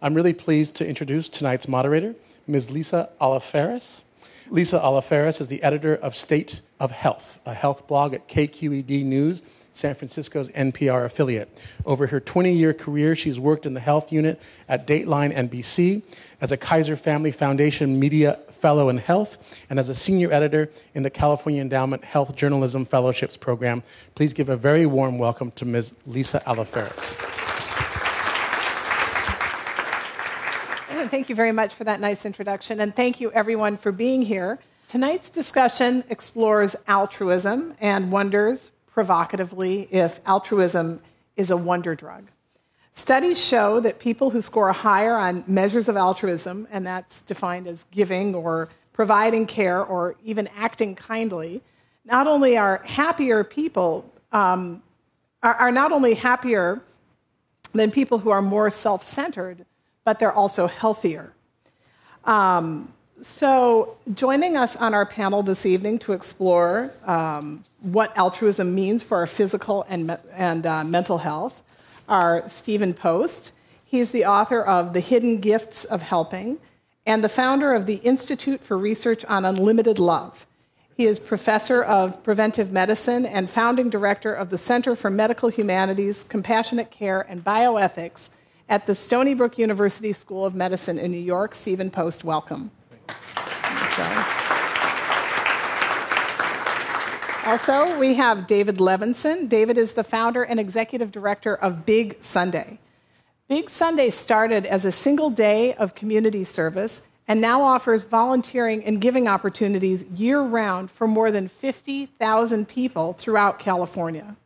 I'm really pleased to introduce tonight's moderator, Ms. Lisa Aliferis. Lisa Aliferis is the editor of State of Health, a health blog at KQED News, San Francisco's NPR affiliate. Over her 20-year career, she's worked in the health unit at Dateline NBC, as a Kaiser Family Foundation Media Fellow in Health, and as a senior editor in the California Endowment Health Journalism Fellowships Program. Please give a very warm welcome to Ms. Lisa Aliferis. Thank you very much for that nice introduction, and thank you everyone for being here. Tonight's discussion explores altruism and wonders provocatively if altruism is a wonder drug. Studies show that people who score higher on measures of altruism, and that's defined as giving or providing care or even acting kindly, not only are happier people, are not only happier than people who are more self-centered, but they're also healthier. So joining us on our panel this evening to explore what altruism means for our physical and mental health are Stephen Post. He's the author of The Hidden Gifts of Helping and the founder of the Institute for Research on Unlimited Love. He is professor of preventive medicine and founding director of the Center for Medical Humanities, Compassionate Care, and Bioethics at the Stony Brook University School of Medicine in New York. Stephen Post, welcome. Also, we have David Levinson. David is the founder and executive director of Big Sunday. Big Sunday started as a single day of community service and now offers volunteering and giving opportunities year-round for more than 50,000 people throughout California.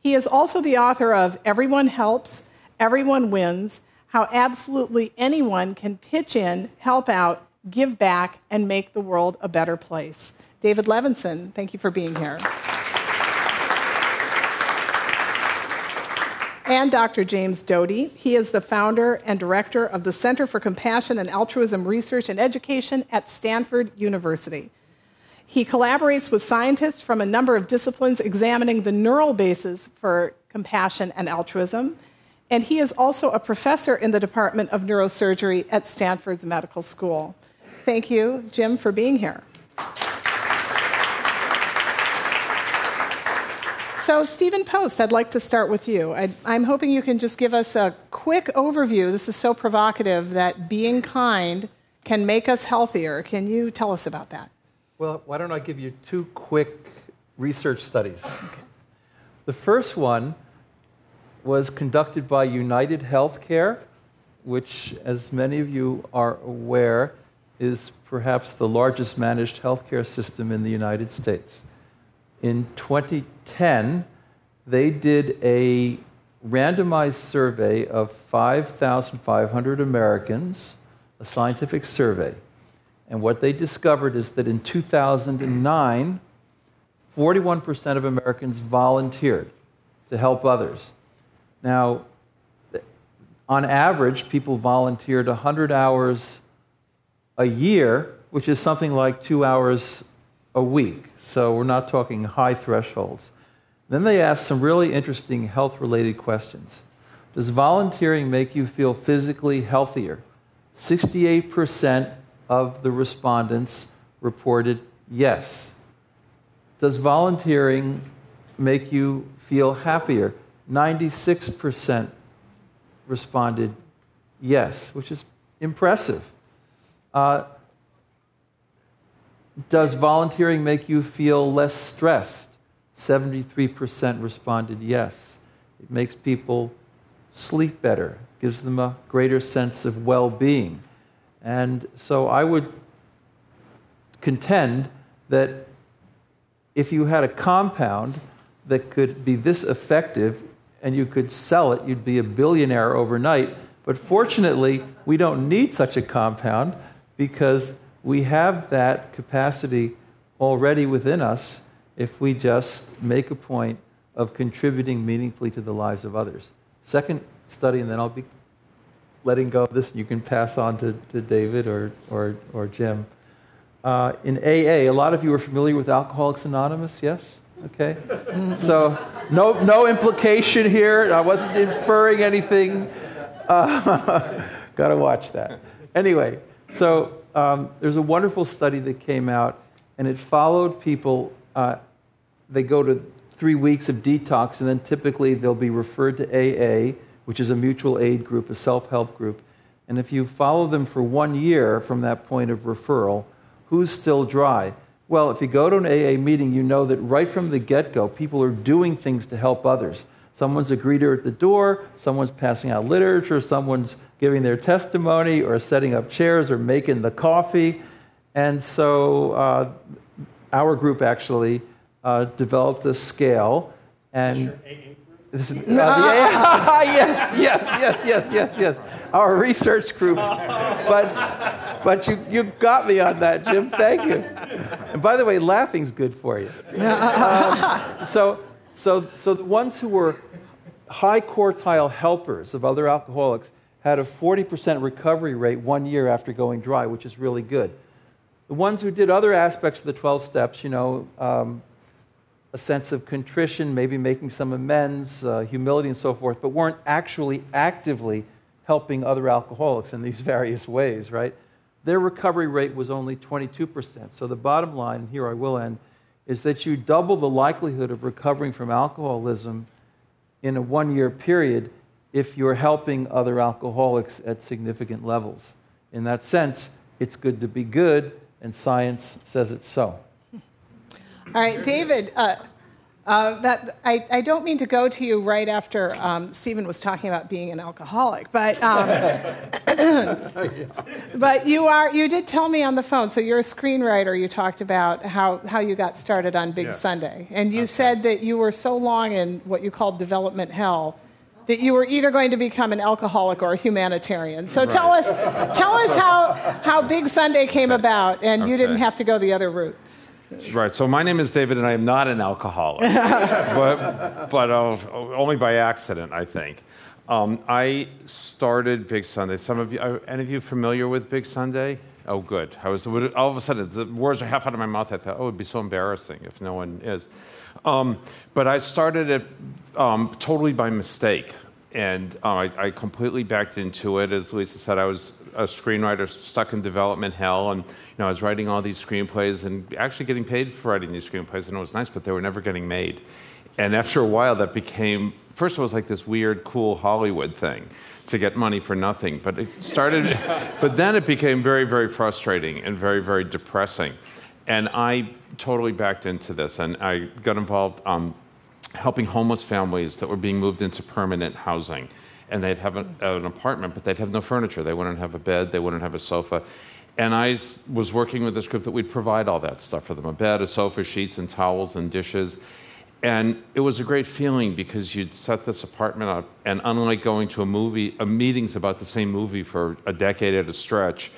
He is also the author of Everyone Helps, Everyone Wins, How Absolutely Anyone Can Pitch In, Help Out, Give Back, and Make the World a Better Place. David Levinson, thank you for being here. And Dr. James Doty. He is the founder and director of the Center for Compassion and Altruism Research and Education at Stanford University. He collaborates with scientists from a number of disciplines examining the neural basis for compassion and altruism. And he is also a professor in the Department of Neurosurgery at Stanford's Medical School. Thank you, Jim, for being here. So, Stephen Post, I'd like to start with you. I'm hoping you can just give us a quick overview. This is so provocative that being kind can make us healthier. Can you tell us about that? Well, why don't I give you two quick research studies. Okay. The first one was conducted by United Healthcare, which, as many of you are aware, is perhaps the largest managed healthcare system in the United States. In 2010, they did a randomized survey of 5,500 Americans, a scientific survey. And what they discovered is that in 2009, 41% of Americans volunteered to help others. Now, on average, people volunteered 100 hours a year, which is something like 2 hours a week. So we're not talking high thresholds. Then they asked some really interesting health-related questions. Does volunteering make you feel physically healthier? 68% of the respondents reported yes. Does volunteering make you feel happier? 96% responded yes, which is impressive. Does volunteering make you feel less stressed? 73% responded yes. It makes people sleep better, gives them a greater sense of well-being. And so I would contend that if you had a compound that could be this effective, and you could sell it, you'd be a billionaire overnight. But fortunately, we don't need such a compound because we have that capacity already within us if we just make a point of contributing meaningfully to the lives of others. Second study, and then I'll be letting go of this, and you can pass on to David or Jim. In AA, a lot of you are familiar with Alcoholics Anonymous, yes? Okay, so no implication here. I wasn't inferring anything Got to watch that. Anyway, so there's a wonderful study that came out, and it followed people. They go to 3 weeks of detox, and then typically they'll be referred to AA, which is a mutual aid group, a self-help group. And if you follow them for 1 year from that point of referral, who's still dry? Well, if you go to an AA meeting, you know that right from the get-go, people are doing things to help others. Someone's a greeter at the door, someone's passing out literature, someone's giving their testimony, or setting up chairs, or making the coffee. And so our group actually developed a scale. And this is, yes. Our research group. But you got me on that, Jim. Thank you. And by the way, laughing's good for you. So the ones who were high quartile helpers of other alcoholics had a 40% recovery rate 1 year after going dry, which is really good. The ones who did other aspects of the 12 steps, you know, a sense of contrition, maybe making some amends, humility and so forth, but weren't actually actively helping other alcoholics in these various ways, right? Their recovery rate was only 22%. So the bottom line, and here I will end, is that you double the likelihood of recovering from alcoholism in a one-year period if you're helping other alcoholics at significant levels. In that sense, it's good to be good, and science says it's so. All right, David, I don't mean to go to you right after Stephen was talking about being an alcoholic, but but you did tell me on the phone, so you're a screenwriter, you talked about how you got started on Big Sunday, and you said that you were so long in what you called development hell that you were either going to become an alcoholic or a humanitarian. So tell us how Big Sunday came about, and you didn't have to go the other route. Right. So my name is David, and I am not an alcoholic, but only by accident, I think. I started Big Sunday. Some of you, are any of you familiar with Big Sunday? Oh, good. I was all of a sudden the words are half out of my mouth. I thought, oh, it would be so embarrassing if no one is. But I started it totally by mistake, and I completely backed into it. As Lisa said, I was a screenwriter stuck in development hell, and I was writing all these screenplays and actually getting paid for writing these screenplays, and it was nice, but they were never getting made. And after a while, that became, first of all, it was like this weird, cool Hollywood thing to get money for nothing. But it started, but then it became very, very frustrating and very, very depressing. And I totally backed into this, and I got involved helping homeless families that were being moved into permanent housing. And they'd have an apartment, but they'd have no furniture. They wouldn't have a bed. They wouldn't have a sofa. And I was working with this group that we'd provide all that stuff for them, a bed, a sofa, sheets, and towels, and dishes. And it was a great feeling because you'd set this apartment up, and unlike going to meetings about the same movie for a decade at a stretch,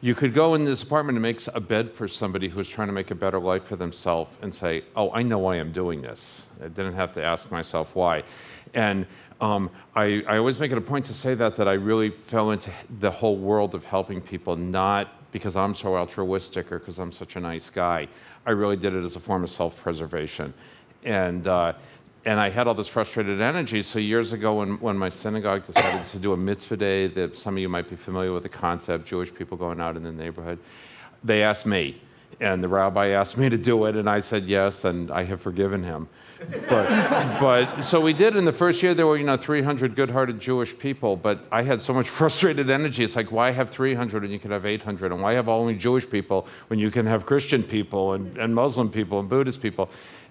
you could go in this apartment and make a bed for somebody who was trying to make a better life for themselves and say, oh, I know why I'm doing this. I didn't have to ask myself why. And I always make it a point to say that I really fell into the whole world of helping people, not because I'm so altruistic or because I'm such a nice guy. I really did it as a form of self-preservation. And I had all this frustrated energy, so years ago when my synagogue decided to do a mitzvah day, that some of you might be familiar with the concept, Jewish people going out in the neighborhood, they asked me. And the rabbi asked me to do it, and I said yes, and I have forgiven him. But so we did. In the first year, there were 300 good-hearted Jewish people, but I had so much frustrated energy. It's like, why have 300 when you can have 800? And why have only Jewish people when you can have Christian people and Muslim people and Buddhist people?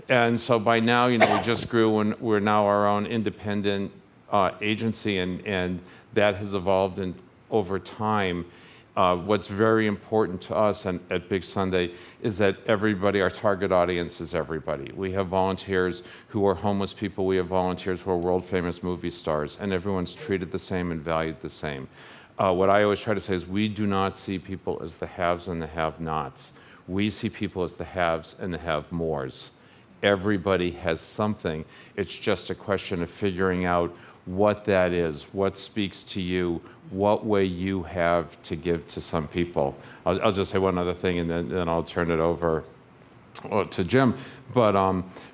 And so by now, we just grew, and we're now our own independent agency, and that has evolved over time. What's very important to us at Big Sunday is that everybody, our target audience is everybody. We have volunteers who are homeless people. We have volunteers who are world-famous movie stars, and everyone's treated the same and valued the same. What I always try to say is we do not see people as the haves and the have-nots. We see people as the haves and the have-mores. Everybody has something. It's just a question of figuring out what that is, what speaks to you, what way you have to give to some people. I'll just say one other thing, and then I'll turn it over to Jim. But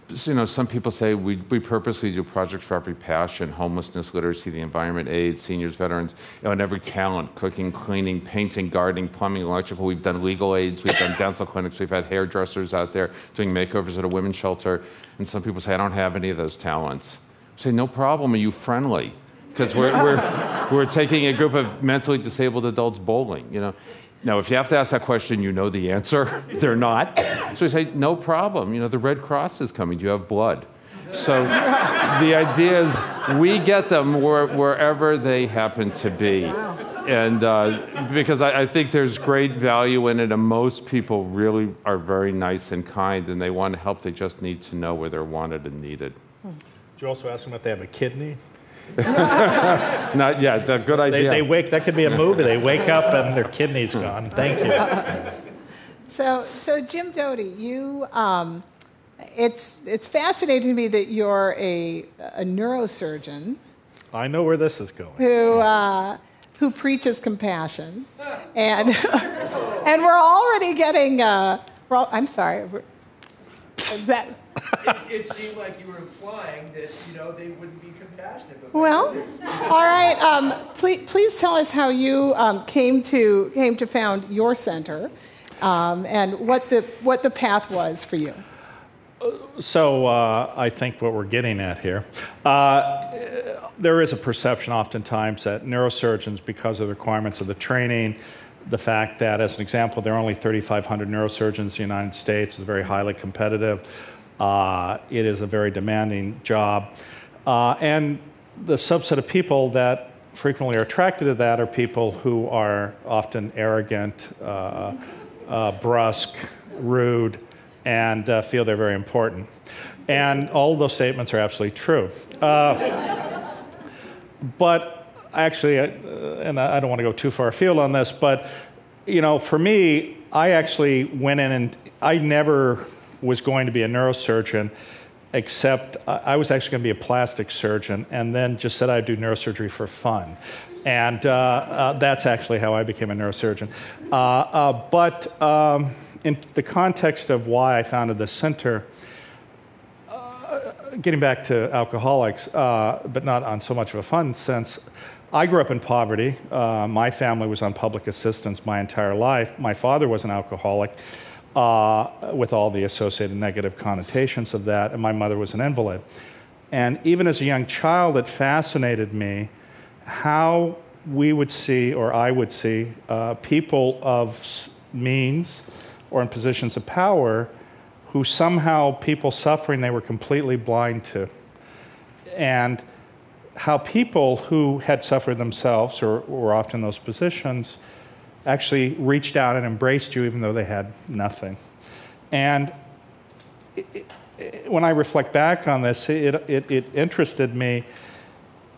you know, some people say we purposely do projects for every passion: homelessness, literacy, the environment, AIDS, seniors, veterans, you know, and every talent: cooking, cleaning, painting, gardening, plumbing, electrical. We've done legal aids, we've done dental clinics, we've had hairdressers out there doing makeovers at a women's shelter. And some people say, I don't have any of those talents. I say, no problem, are you friendly? Because we're taking a group of mentally disabled adults bowling, you know. Now, if you have to ask that question, you know the answer. They're not. So we say, no problem. You know, the Red Cross is coming. Do you have blood? So the idea is we get them wherever they happen to be. And because I think there's great value in it, and most people really are very nice and kind, and they want to help. They just need to know where they're wanted and needed. Did you also ask them if they have a kidney? Not yet. That's a good idea. They wake. That could be a movie. They wake up and their kidney's gone. Thank you. So Jim Doty, you. It's fascinating to me that you're a neurosurgeon. I know where this is going. Who preaches compassion, and and we're already getting. I'm sorry. Is that? It seemed like you were implying that, you know, they wouldn't be compassionate. Well, all right. Please tell us how you came to found your center, and what the path was for you. So I think what we're getting at here, there is a perception oftentimes that neurosurgeons, because of the requirements of the training, the fact that, as an example, there are only 3,500 neurosurgeons in the United States, is very highly competitive. It is a very demanding job. And the subset of people that frequently are attracted to that are people who are often arrogant, brusque, rude, and feel they're very important. And all of those statements are absolutely true. But actually, and I don't want to go too far afield on this, but, you know, for me, I actually went in and I never was going to be a neurosurgeon, except I was actually going to be a plastic surgeon, and then just said I'd do neurosurgery for fun. And that's actually how I became a neurosurgeon. But in the context of why I founded this center, getting back to alcoholics, but not on so much of a fun sense, I grew up in poverty. My family was on public assistance my entire life. My father was an alcoholic, with all the associated negative connotations of that, and my mother was an invalid. And even as a young child, it fascinated me how we would see, or I would see, people of means or in positions of power who somehow people suffering they were completely blind to. And how people who had suffered themselves, or were often in those positions, actually reached out and embraced you even though they had nothing. And when I reflect back on this, it interested me,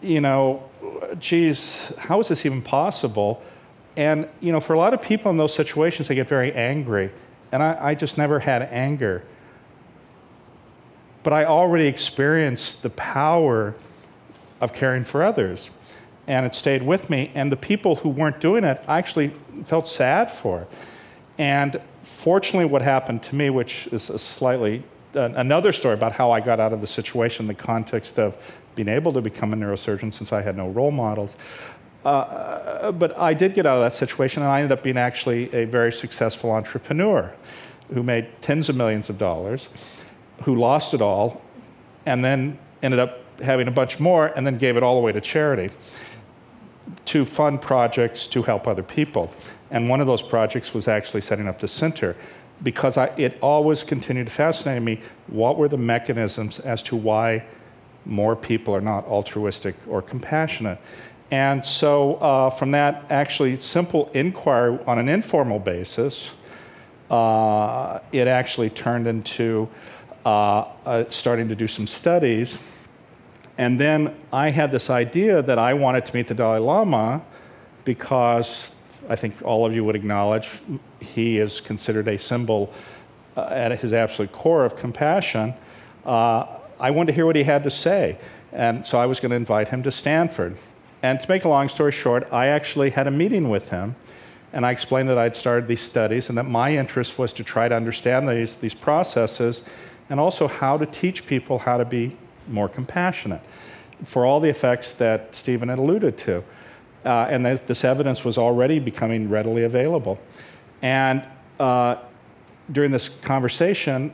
you know, geez, how is this even possible? And, you know, for a lot of people in those situations, they get very angry. And I just never had anger. But I already experienced the power of caring for others. And it stayed with me. And the people who weren't doing it, I actually felt sad for. And fortunately, what happened to me, which is a slightly another story about how I got out of the situation in the context of being able to become a neurosurgeon, since I had no role models. But I did get out of that situation, and I ended up being actually a very successful entrepreneur who made tens of millions of dollars, who lost it all, and then ended up having a bunch more, and then gave it all away to charity, to fund projects to help other people. And one of those projects was actually setting up the center, because it always continued to fascinate me. What were the mechanisms as to why more people are not altruistic or compassionate? And so from that actually simple inquiry on an informal basis, it actually turned into starting to do some studies. And then I had this idea that I wanted to meet the Dalai Lama, because I think all of you would acknowledge he is considered a symbol at his absolute core of compassion. I wanted to hear what he had to say. And so I was going to invite him to Stanford. And to make a long story short, I actually had a meeting with him. And I explained that I'd started these studies and that my interest was to try to understand these processes and also how to teach people how to be more compassionate for all the effects that Stephen had alluded to. And this evidence was already becoming readily available. And during this conversation,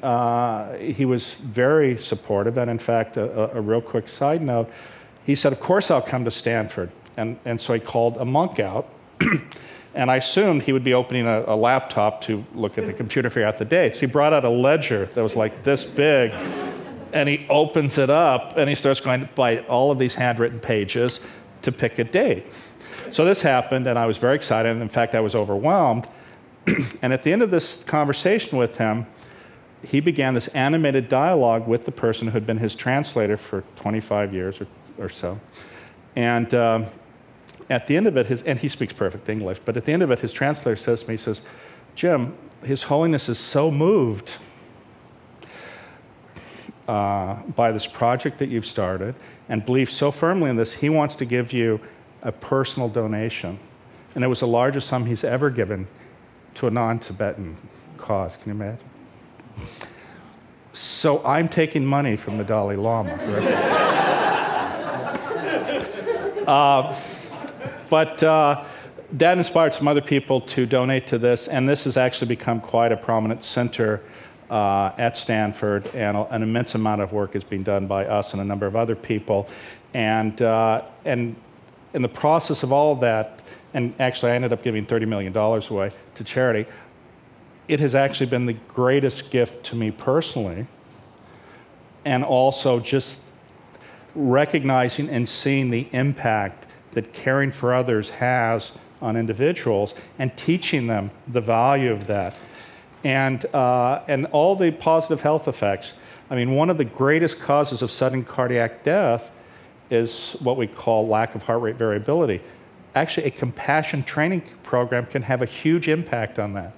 he was very supportive. And in fact, a real quick side note, he said, of course I'll come to Stanford. And so he called a monk out. And I assumed he would be opening a laptop to look at the computer, figure out the dates. He brought out a ledger that was like this big. And he opens it up, and he starts going by all of these handwritten pages to pick a date. So this happened, and I was very excited. And in fact, I was overwhelmed. And at the end of this conversation with him, he began this animated dialogue with the person who had been his translator for 25 years or so. And at the end of it, and he speaks perfect English, but at the end of it, his translator says to me, he says, Jim, His Holiness is so moved by this project that you've started and believes so firmly in this, he wants to give you a personal donation. And it was the largest sum he's ever given to a non-Tibetan cause. Can you imagine? So I'm taking money from the Dalai Lama. But that inspired some other people to donate to this, and this has actually become quite a prominent center at Stanford, and an immense amount of work is being done by us and a number of other people. And in the process of all of that, and actually I ended up giving $30 million away to charity, it has actually been the greatest gift to me personally, and also just recognizing and seeing the impact that caring for others has on individuals and teaching them the value of that. And all the positive health effects. I mean, one of the greatest causes of sudden cardiac death is what we call lack of heart rate variability. Actually, a compassion training program can have a huge impact on that.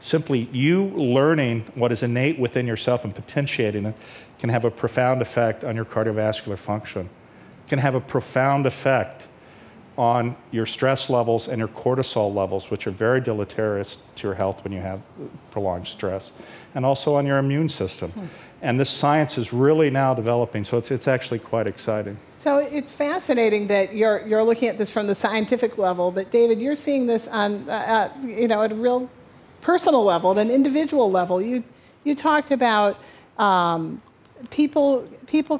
Simply you learning what is innate within yourself and potentiating it can have a profound effect on your cardiovascular function. It can have a profound effect on your stress levels and your cortisol levels, which are very deleterious to your health when you have prolonged stress, and also on your immune system. And this science is really now developing, so it's actually quite exciting. So it's fascinating that you're looking at this from the scientific level, but David, you're seeing this on at a real personal level, at an individual level. You talked about people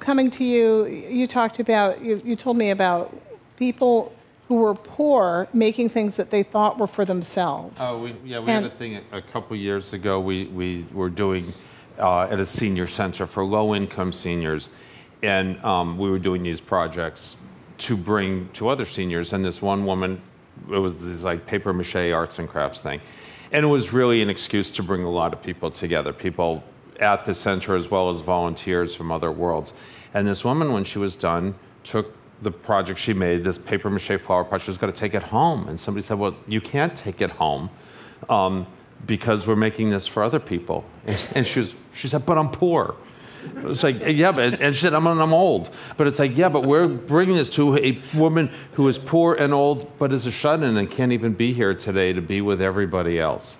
coming to you. You talked about you told me about people who were poor making things that they thought were for themselves. We had a thing a couple years ago we were doing at a senior center for low-income seniors, and we were doing these projects to bring to other seniors, and this one woman, it was this like papier-mâché arts and crafts thing, and it was really an excuse to bring a lot of people together, people at the center as well as volunteers from other worlds. And this woman, when she was done, took the project she made, this papier-mâché flower pot, she was going to take it home. And somebody said, well, you can't take it home because we're making this for other people. And she said, but I'm poor. It's like, yeah, but, and she said, I'm old. But it's like, yeah, but we're bringing this to a woman who is poor and old but is a shut-in and can't even be here today to be with everybody else.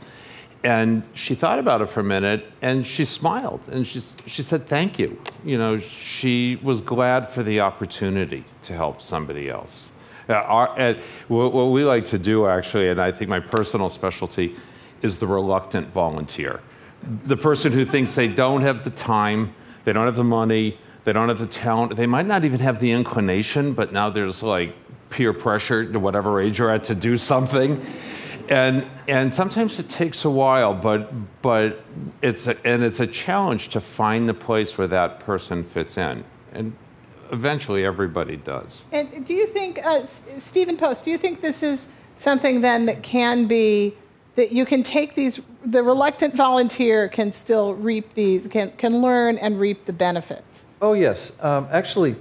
And she thought about it for a minute, and she smiled, and she said, thank you. You know, she was glad for the opportunity to help somebody else. What we like to do, actually, and I think my personal specialty, is the reluctant volunteer. The person who thinks they don't have the time, they don't have the money, they don't have the talent, they might not even have the inclination, but now there's like peer pressure to whatever age you're at to do something. And sometimes it takes a while, but it's a challenge to find the place where that person fits in, and eventually everybody does. And do you think, Stephen Post, do you think this is something then that you can take the reluctant volunteer can still reap these, can learn and reap the benefits? Oh yes, actually,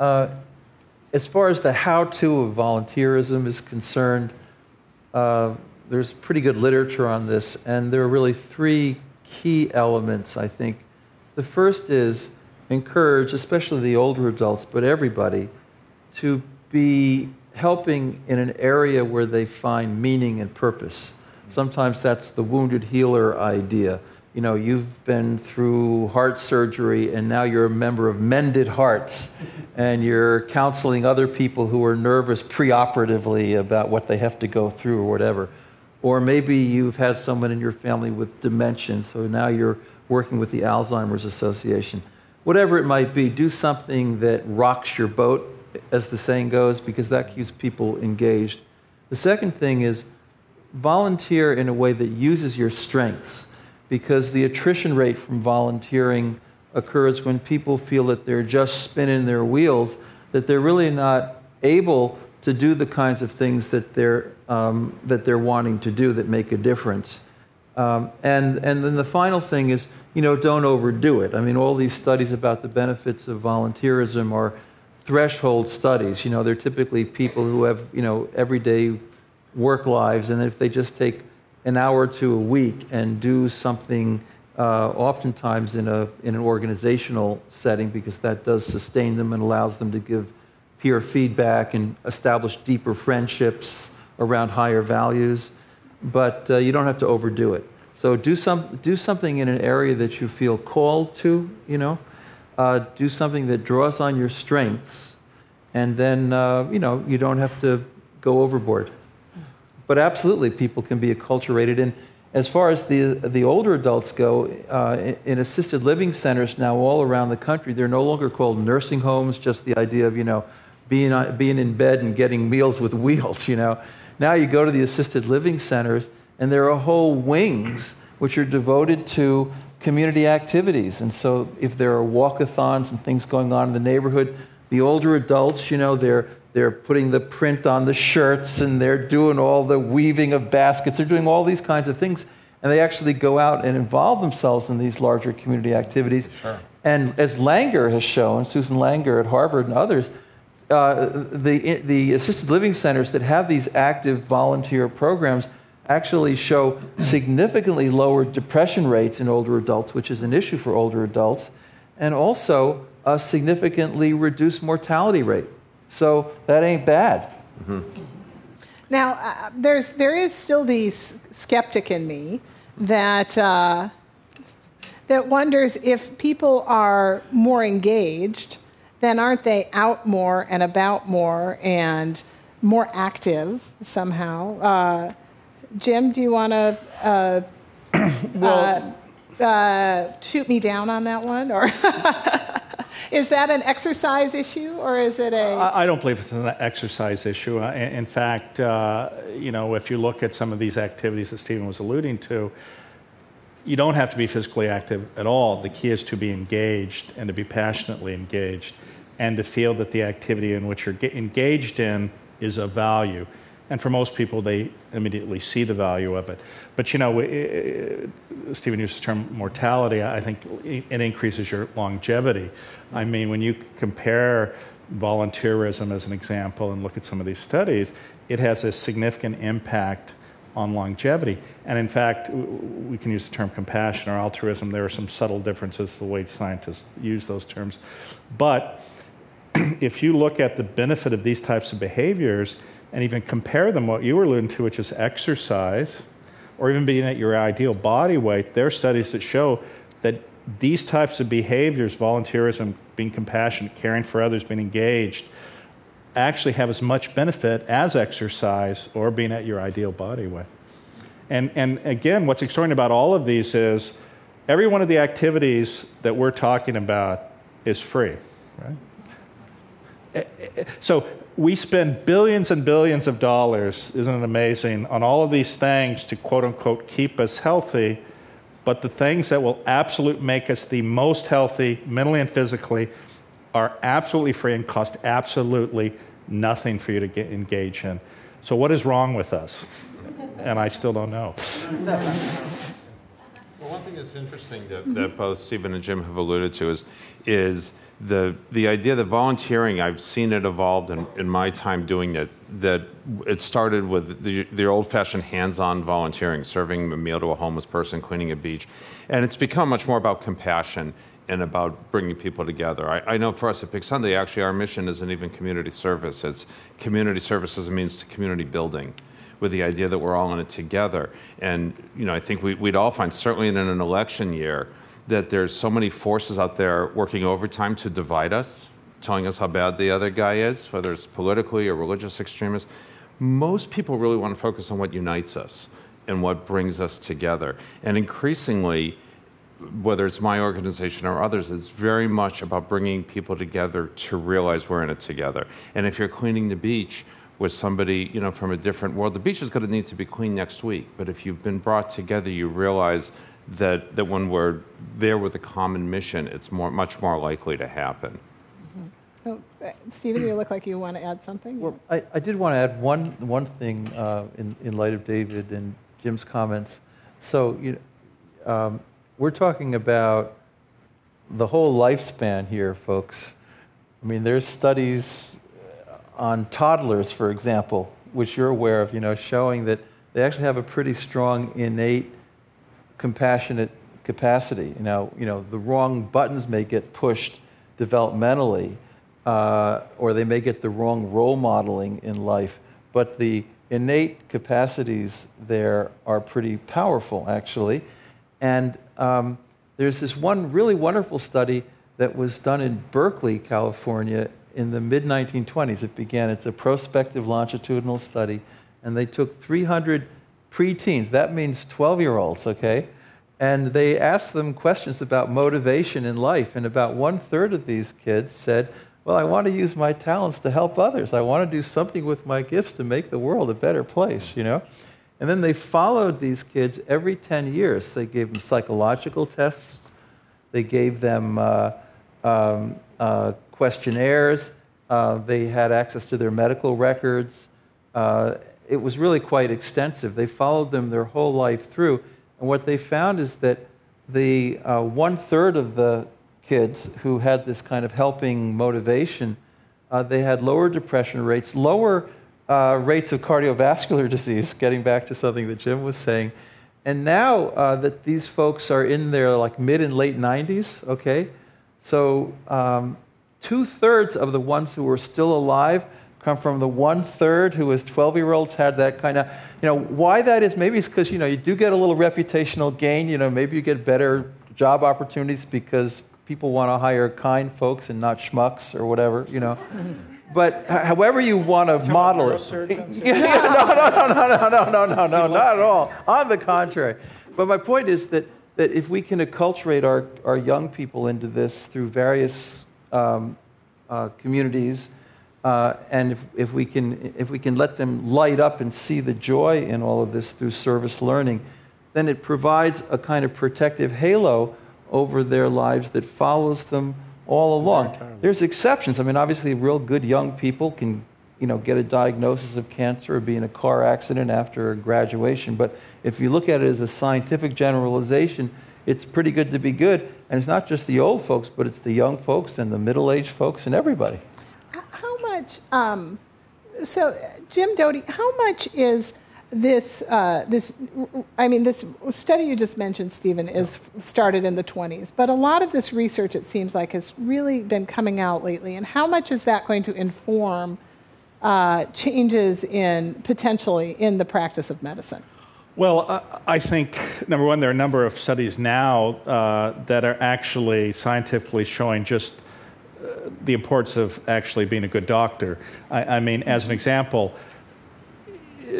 as far as the how-to of volunteerism is concerned. There's pretty good literature on this, and there are really three key elements, I think. The first is encourage, especially the older adults, but everybody, to be helping in an area where they find meaning and purpose. Sometimes that's the wounded healer idea. you know, you've been through heart surgery and now you're a member of Mended Hearts and you're counseling other people who are nervous preoperatively about what they have to go through or whatever. Or maybe you've had someone in your family with dementia, so now you're working with the Alzheimer's Association. Whatever it might be, do something that rocks your boat, as the saying goes, because that keeps people engaged. The second thing is volunteer in a way that uses your strengths, because the attrition rate from volunteering occurs when people feel that they're just spinning their wheels, that they're really not able to do the kinds of things that they're wanting to do that make a difference. And then the final thing is, you know, don't overdo it. I mean, all these studies about the benefits of volunteerism are threshold studies. You know, they're typically people who have, you know, everyday work lives, and if they just take an hour to a week and do something, oftentimes in an organizational setting, because that does sustain them and allows them to give peer feedback and establish deeper friendships around higher values. But you don't have to overdo it. So do something in an area that you feel called to. You know, do something that draws on your strengths, and then you know, you don't have to go overboard. But absolutely, people can be acculturated. And as far as the older adults go, in assisted living centers now all around the country, they're no longer called nursing homes. Just the idea of, you know, being in bed and getting meals with wheels. You know, now you go to the assisted living centers, and there are whole wings which are devoted to community activities. And so, if there are walkathons and things going on in the neighborhood, the older adults, you know, they're putting the print on the shirts, and they're doing all the weaving of baskets. They're doing all these kinds of things, and they actually go out and involve themselves in these larger community activities. Sure. And as Langer has shown, Susan Langer at Harvard and others, the assisted living centers that have these active volunteer programs actually show significantly lower depression rates in older adults, which is an issue for older adults, and also a significantly reduced mortality rate. So that ain't bad. Mm-hmm. Now, there is still the skeptic in me that wonders if people are more engaged, then aren't they out more and about more and more active somehow? Jim, do you want to shoot me down on that one, or? Is that an exercise issue, or is it a... I don't believe it's an exercise issue. In fact, you know, if you look at some of these activities that Stephen was alluding to, you don't have to be physically active at all. The key is to be engaged and to be passionately engaged and to feel that the activity in which you're engaged in is of value. And for most people, they immediately see the value of it. But, you know, Stephen uses the term mortality. I think it increases your longevity. I mean, when you compare volunteerism as an example and look at some of these studies, it has a significant impact on longevity. And in fact, we can use the term compassion or altruism. There are some subtle differences in the way scientists use those terms. But if you look at the benefit of these types of behaviors, and even compare them what you were alluding to, which is exercise, or even being at your ideal body weight, there are studies that show that these types of behaviors, volunteerism, being compassionate, caring for others, being engaged, actually have as much benefit as exercise or being at your ideal body weight. And again, what's extraordinary about all of these is every one of the activities that we're talking about is free, right? So we spend billions and billions of dollars, isn't it amazing, on all of these things to quote-unquote keep us healthy, but the things that will absolutely make us the most healthy mentally and physically are absolutely free and cost absolutely nothing for you to get engaged in. So what is wrong with us? And I still don't know. Well, one thing that's interesting that both Stephen and Jim have alluded to is the idea that volunteering, I've seen it evolved in my time doing it, that it started with the old-fashioned hands-on volunteering, serving a meal to a homeless person, cleaning a beach. And it's become much more about compassion and about bringing people together. I know for us at Big Sunday, actually, our mission isn't even community service. It's community service as a means to community building. with the idea that we're all in it together. And you know, I think we'd all find, certainly in an election year, that there's so many forces out there working overtime to divide us, telling us how bad the other guy is, whether it's politically or religious extremists. Most people really want to focus on what unites us and what brings us together. And increasingly, whether it's my organization or others, it's very much about bringing people together to realize we're in it together. And if you're cleaning the beach with somebody, you know, from a different world, the beach is going to need to be cleaned next week. But if you've been brought together, you realize that when we're there with a common mission, it's much more likely to happen. Oh, Stephen, you look like you want to add something. Well, yes. I did want to add one thing in light of David and Jim's comments. So you know, we're talking about the whole lifespan here, folks. I mean, there's studies on toddlers, for example, which you're aware of, you know, showing that they actually have a pretty strong innate compassionate capacity. You know, the wrong buttons may get pushed developmentally. Or they may get the wrong role modeling in life, but the innate capacities there are pretty powerful, actually. And there's this one really wonderful study that was done in Berkeley, California, in the mid-1920s. It began, it's a prospective longitudinal study, and they took 300 preteens, that means 12-year-olds, okay? And they asked them questions about motivation in life, and about 1/3 of these kids said, well, I want to use my talents to help others. I want to do something with my gifts to make the world a better place, you know? And then they followed these kids every 10 years. They gave them psychological tests. They gave them questionnaires. They had access to their medical records. It was really quite extensive. They followed them their whole life through. And what they found is that the 1/3 of the kids who had this kind of helping motivation, they had lower depression rates, lower rates of cardiovascular disease, getting back to something that Jim was saying. And now that these folks are in their like mid and late 90s, okay, so 2/3 of the ones who were still alive come from the 1/3 who as 12-year-olds had that kind of, you know, why that is, maybe it's because, you know, you do get a little reputational gain, you know, maybe you get better job opportunities because people want to hire kind folks and not schmucks or whatever, you know. But however you want to model it. No, not at all. On the contrary. But my point is that if we can acculturate our young people into this through various communities, and if we can let them light up and see the joy in all of this through service learning, then it provides a kind of protective halo over their lives that follows them all along. There's exceptions. I mean, obviously, real good young people can, you know, get a diagnosis of cancer or be in a car accident after graduation. But if you look at it as a scientific generalization, it's pretty good to be good. And it's not just the old folks, but it's the young folks and the middle-aged folks and everybody. How much, so Jim Doty, how much is this study you just mentioned, Stephen, is started in the 20s, but a lot of this research, it seems like, has really been coming out lately. And how much is that going to inform changes in, potentially, in the practice of medicine? Well, I think, number one, there are a number of studies now that are actually scientifically showing just the importance of actually being a good doctor. I mean, as an example,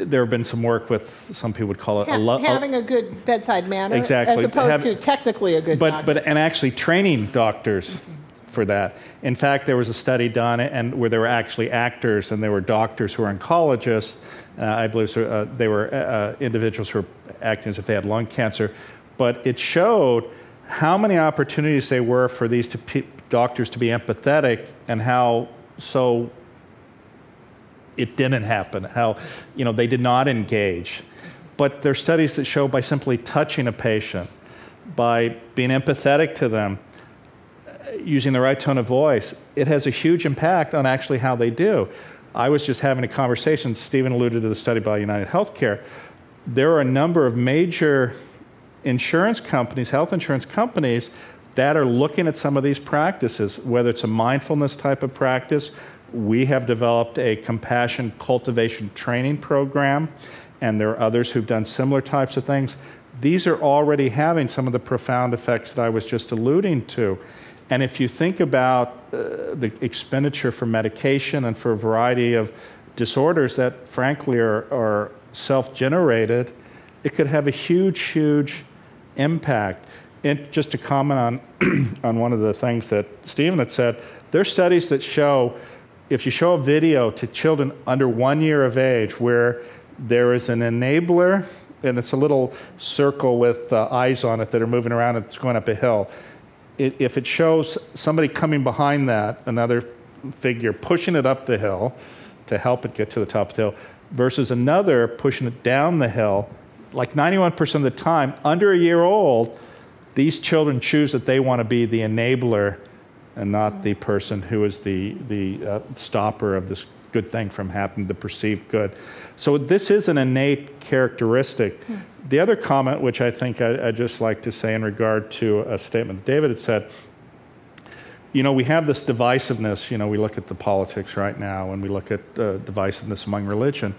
there have been some work with, some people would call it... having a good bedside manner, exactly, as opposed to technically a good doctor. And actually training doctors for that. In fact, there was a study done and where there were actually actors and there were doctors who were oncologists. I believe they were individuals who were acting as if they had lung cancer. But it showed how many opportunities there were for these doctors to be empathetic and how so... it didn't happen, how, you know, they did not engage. But there are studies that show by simply touching a patient, by being empathetic to them, using the right tone of voice, it has a huge impact on actually how they do. I was just having a conversation, Stephen alluded to the study by United Healthcare. There are a number of major insurance companies, health insurance companies, that are looking at some of these practices, whether it's a mindfulness type of practice. We have developed a compassion cultivation training program, and there are others who've done similar types of things. These are already having some of the profound effects that I was just alluding to. And if you think about the expenditure for medication and for a variety of disorders that, frankly, are self-generated, it could have a huge, huge impact. And just to comment on one of the things that Stephen had said, there are studies that show if you show a video to children under 1 year of age where there is an enabler, and it's a little circle with eyes on it that are moving around and it's going up a hill. If it shows somebody coming behind that, another figure pushing it up the hill to help it get to the top of the hill, versus another pushing it down the hill, like 91% of the time, under a year old, these children choose that they want to be the enabler and not the person who is the stopper of this good thing from happening, the perceived good. So this is an innate characteristic. Yes. The other comment, which I think I'd just like to say in regard to a statement that David had said, you know, we have this divisiveness. You know, we look at the politics right now and we look at divisiveness among religion.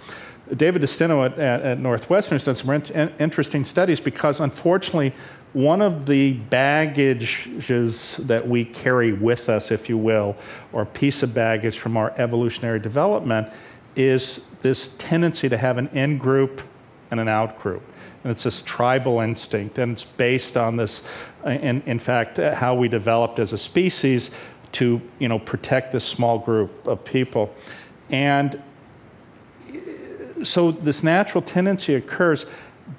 David DeSteno at Northwestern has done some interesting studies because, unfortunately, one of the baggages that we carry with us, if you will, or a piece of baggage from our evolutionary development is this tendency to have an in-group and an out-group. And it's this tribal instinct, and it's based on this, in fact, how we developed as a species to, you know, protect this small group of people. And so this natural tendency occurs.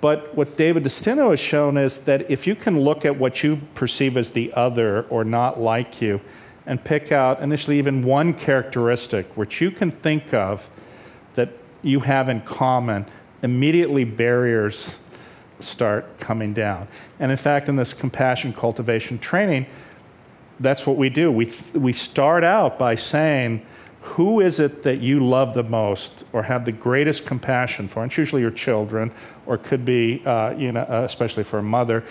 But what David DeSteno has shown is that if you can look at what you perceive as the other or not like you and pick out initially even one characteristic which you can think of that you have in common, immediately barriers start coming down. And in fact, in this compassion cultivation training, that's what we do. We start out by saying, who is it that you love the most or have the greatest compassion for? And it's usually your children, or it could be, especially for a mother.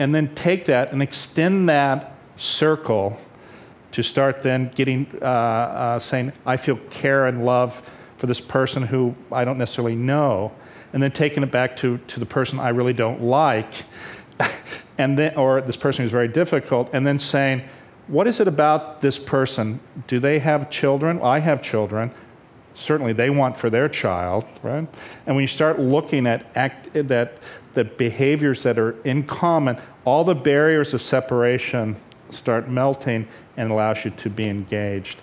And then take that and extend that circle to start then getting, saying, I feel care and love for this person who I don't necessarily know. And then taking it back to the person I really don't like, and then, or this person who's very difficult, and then saying, what is it about this person? Do they have children? I have children. Certainly they want for their child, right? And when you start looking at the behaviors that are in common, all the barriers of separation start melting and allows you to be engaged.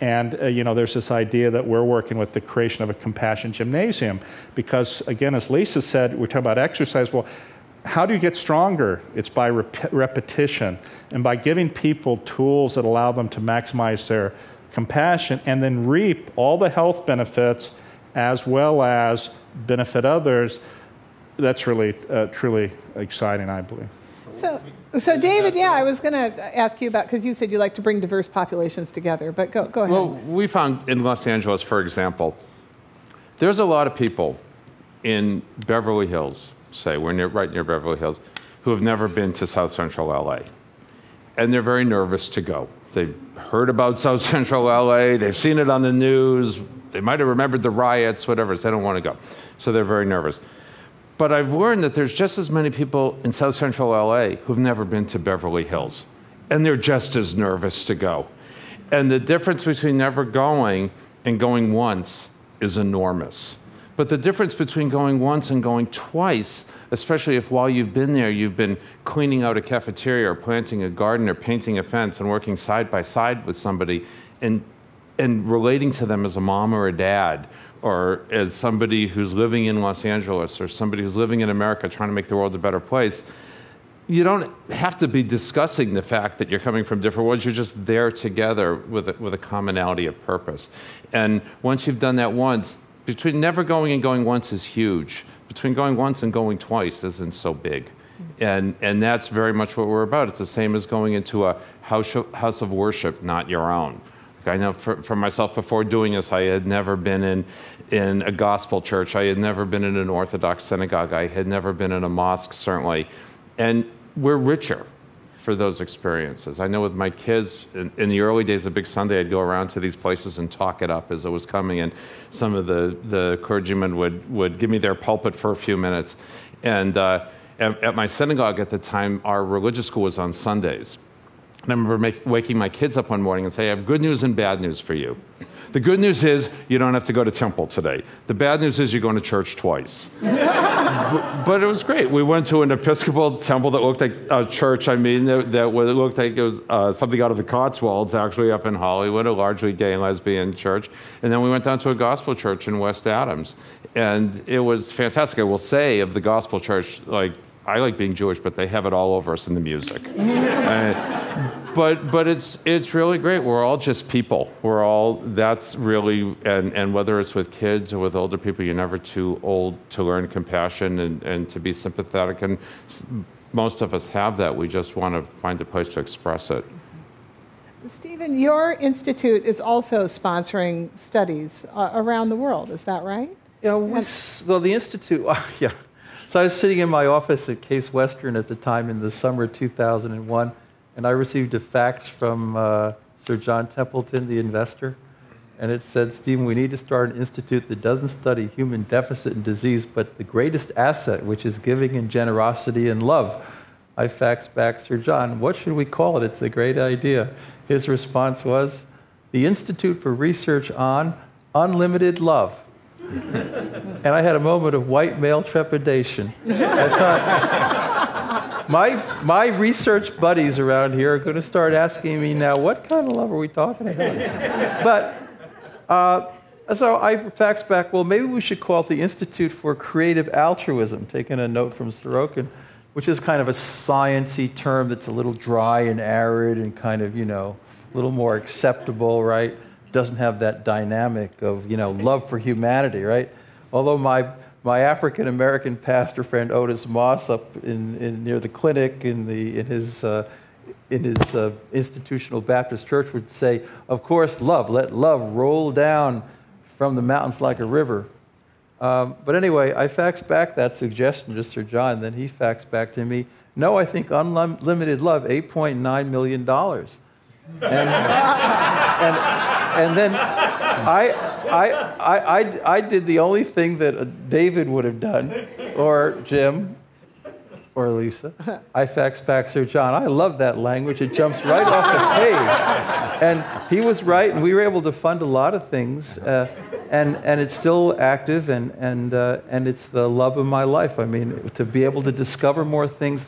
And, there's this idea that we're working with the creation of a compassion gymnasium because, again, as Lisa said, we're talking about exercise. Well, how do you get stronger? It's by repetition and by giving people tools that allow them to maximize their compassion and then reap all the health benefits as well as benefit others. That's really, truly exciting, I believe. So David, I was going to ask you about, because you said you like to bring diverse populations together, but go ahead. Well, we found in Los Angeles, for example, there's a lot of people in Beverly Hills, say, we're right near Beverly Hills, who have never been to South Central LA. And they're very nervous to go. They've heard about South Central LA, they've seen it on the news, they might have remembered the riots, whatever, so they don't want to go. So they're very nervous. But I've learned that there's just as many people in South Central LA who've never been to Beverly Hills. And they're just as nervous to go. And the difference between never going and going once is enormous. But the difference between going once and going twice, especially if while you've been there, you've been cleaning out a cafeteria or planting a garden or painting a fence and working side by side with somebody and relating to them as a mom or a dad or as somebody who's living in Los Angeles or somebody who's living in America trying to make the world a better place, you don't have to be discussing the fact that you're coming from different worlds. You're just there together with a commonality of purpose. And once you've done that once, between never going and going once is huge. Between going once and going twice isn't so big. And that's very much what we're about. It's the same as going into a house of worship, not your own. Like I know for myself, before doing this, I had never been in a gospel church. I had never been in an Orthodox synagogue. I had never been in a mosque, certainly. And we're richer for those experiences. I know with my kids, in the early days of Big Sunday, I'd go around to these places and talk it up as I was coming, and some of the clergymen would give me their pulpit for a few minutes. And at my synagogue at the time, our religious school was on Sundays. And I remember waking my kids up one morning and saying, I have good news and bad news for you. The good news is you don't have to go to temple today. The bad news is you're going to church twice. But it was great. We went to an Episcopal temple that looked like a church, that looked like it was something out of the Cotswolds, actually, up in Hollywood, a largely gay and lesbian church. And then we went down to a gospel church in West Adams. And it was fantastic. I will say of the gospel church, I like being Jewish, but they have it all over us in the music. But it's really great. We're all just people. That's really, and whether it's with kids or with older people, you're never too old to learn compassion and to be sympathetic. And most of us have that. We just want to find a place to express it. Stephen, your institute is also sponsoring studies around the world. Is that right? Yeah, the institute, yeah. So I was sitting in my office at Case Western at the time in the summer of 2001, and I received a fax from Sir John Templeton, the investor, and it said, Stephen, we need to start an institute that doesn't study human deficit and disease, but the greatest asset, which is giving and generosity and love. I faxed back, Sir John, what should we call it? It's a great idea. His response was, the Institute for Research on Unlimited Love. And I had a moment of white male trepidation. I thought, my research buddies around here are going to start asking me now, what kind of love are we talking about? So I faxed back, well, maybe we should call it the Institute for Creative Altruism, taking a note from Sorokin, which is kind of a science-y term that's a little dry and arid and kind of, a little more acceptable, right? Doesn't have that dynamic of, love for humanity, right? Although my African-American pastor friend Otis Moss up in near the clinic in his institutional Baptist church would say, of course, let love roll down from the mountains like a river. But anyway, I faxed back that suggestion to Sir John, then he faxed back to me, no, I think unlimited love, $8.9 million. And then I did the only thing that David would have done, or Jim, or Lisa. I faxed back Sir John. I love that language. It jumps right off the page. And he was right, and we were able to fund a lot of things. And it's still active, and it's the love of my life. I mean, to be able to discover more things.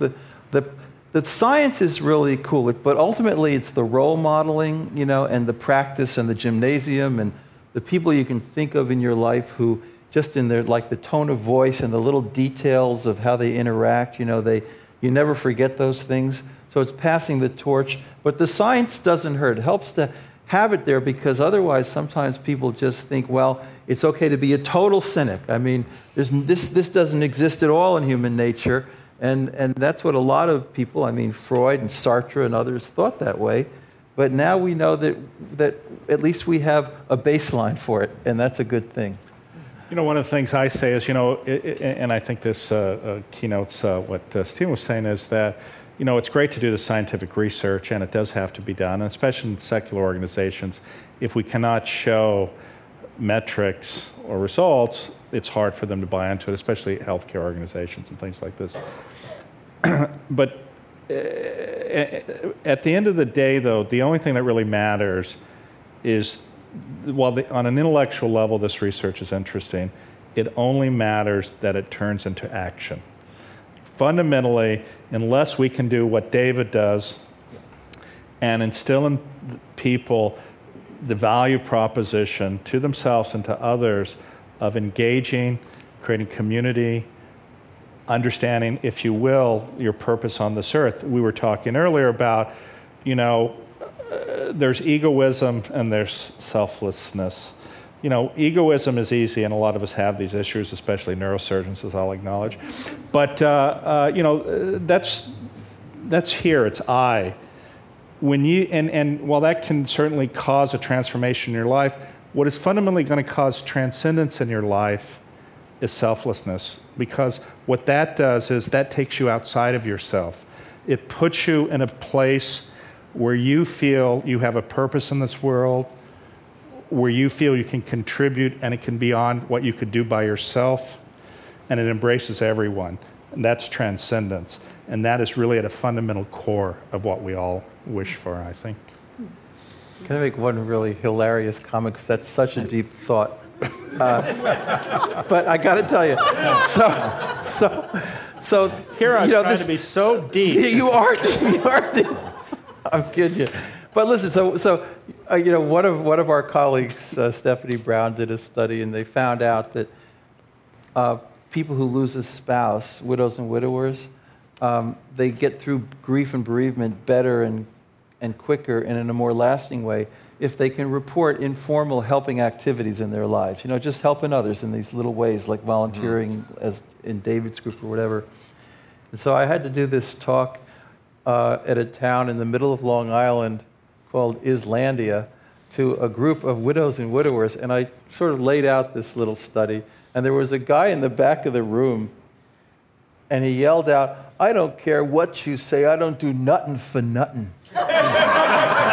The science is really cool, but ultimately it's the role modeling, and the practice and the gymnasium and the people you can think of in your life who just in their, the tone of voice and the little details of how they interact, you never forget those things. So it's passing the torch, but the science doesn't hurt. It helps to have it there because otherwise sometimes people just think, well, it's okay to be a total cynic. I mean, this doesn't exist at all in human nature. And that's what a lot of people, Freud and Sartre and others thought that way. But now we know that at least we have a baseline for it, and that's a good thing. One of the things I say is, and I think this keynotes what Stephen was saying is that, it's great to do the scientific research, and it does have to be done, and especially in secular organizations. If we cannot show metrics or results, it's hard for them to buy into it, especially healthcare organizations and things like this. But at the end of the day, though, the only thing that really matters is, on an intellectual level this research is interesting, it only matters that it turns into action. Fundamentally, unless we can do what David does and instill in people the value proposition to themselves and to others of engaging, creating community, understanding, if you will, your purpose on this earth. We were talking earlier about, there's egoism and there's selflessness. Egoism is easy, and a lot of us have these issues, especially neurosurgeons, as I'll acknowledge. But, that's here, it's I. And while that can certainly cause a transformation in your life, what is fundamentally going to cause transcendence in your life is selflessness, because what that does is that takes you outside of yourself. It puts you in a place where you feel you have a purpose in this world, where you feel you can contribute, and it can be beyond what you could do by yourself, and it embraces everyone. And that's transcendence. And that is really at a fundamental core of what we all wish for, I think. Can I make one really hilarious comment? Because that's such a deep thought. But I got to tell you, so here I'm trying to be so deep. You are deep. I'm kidding you. But listen, one of our colleagues, Stephanie Brown, did a study, and they found out that people who lose a spouse, widows and widowers, they get through grief and bereavement better and quicker and in a more lasting way if they can report informal helping activities in their lives. You know, just helping others in these little ways, like volunteering as in David's group or whatever. And so I had to do this talk at a town in the middle of Long Island called Islandia to a group of widows and widowers, and I sort of laid out this little study, and there was a guy in the back of the room, and he yelled out, "I don't care what you say, I don't do nothing for nothing."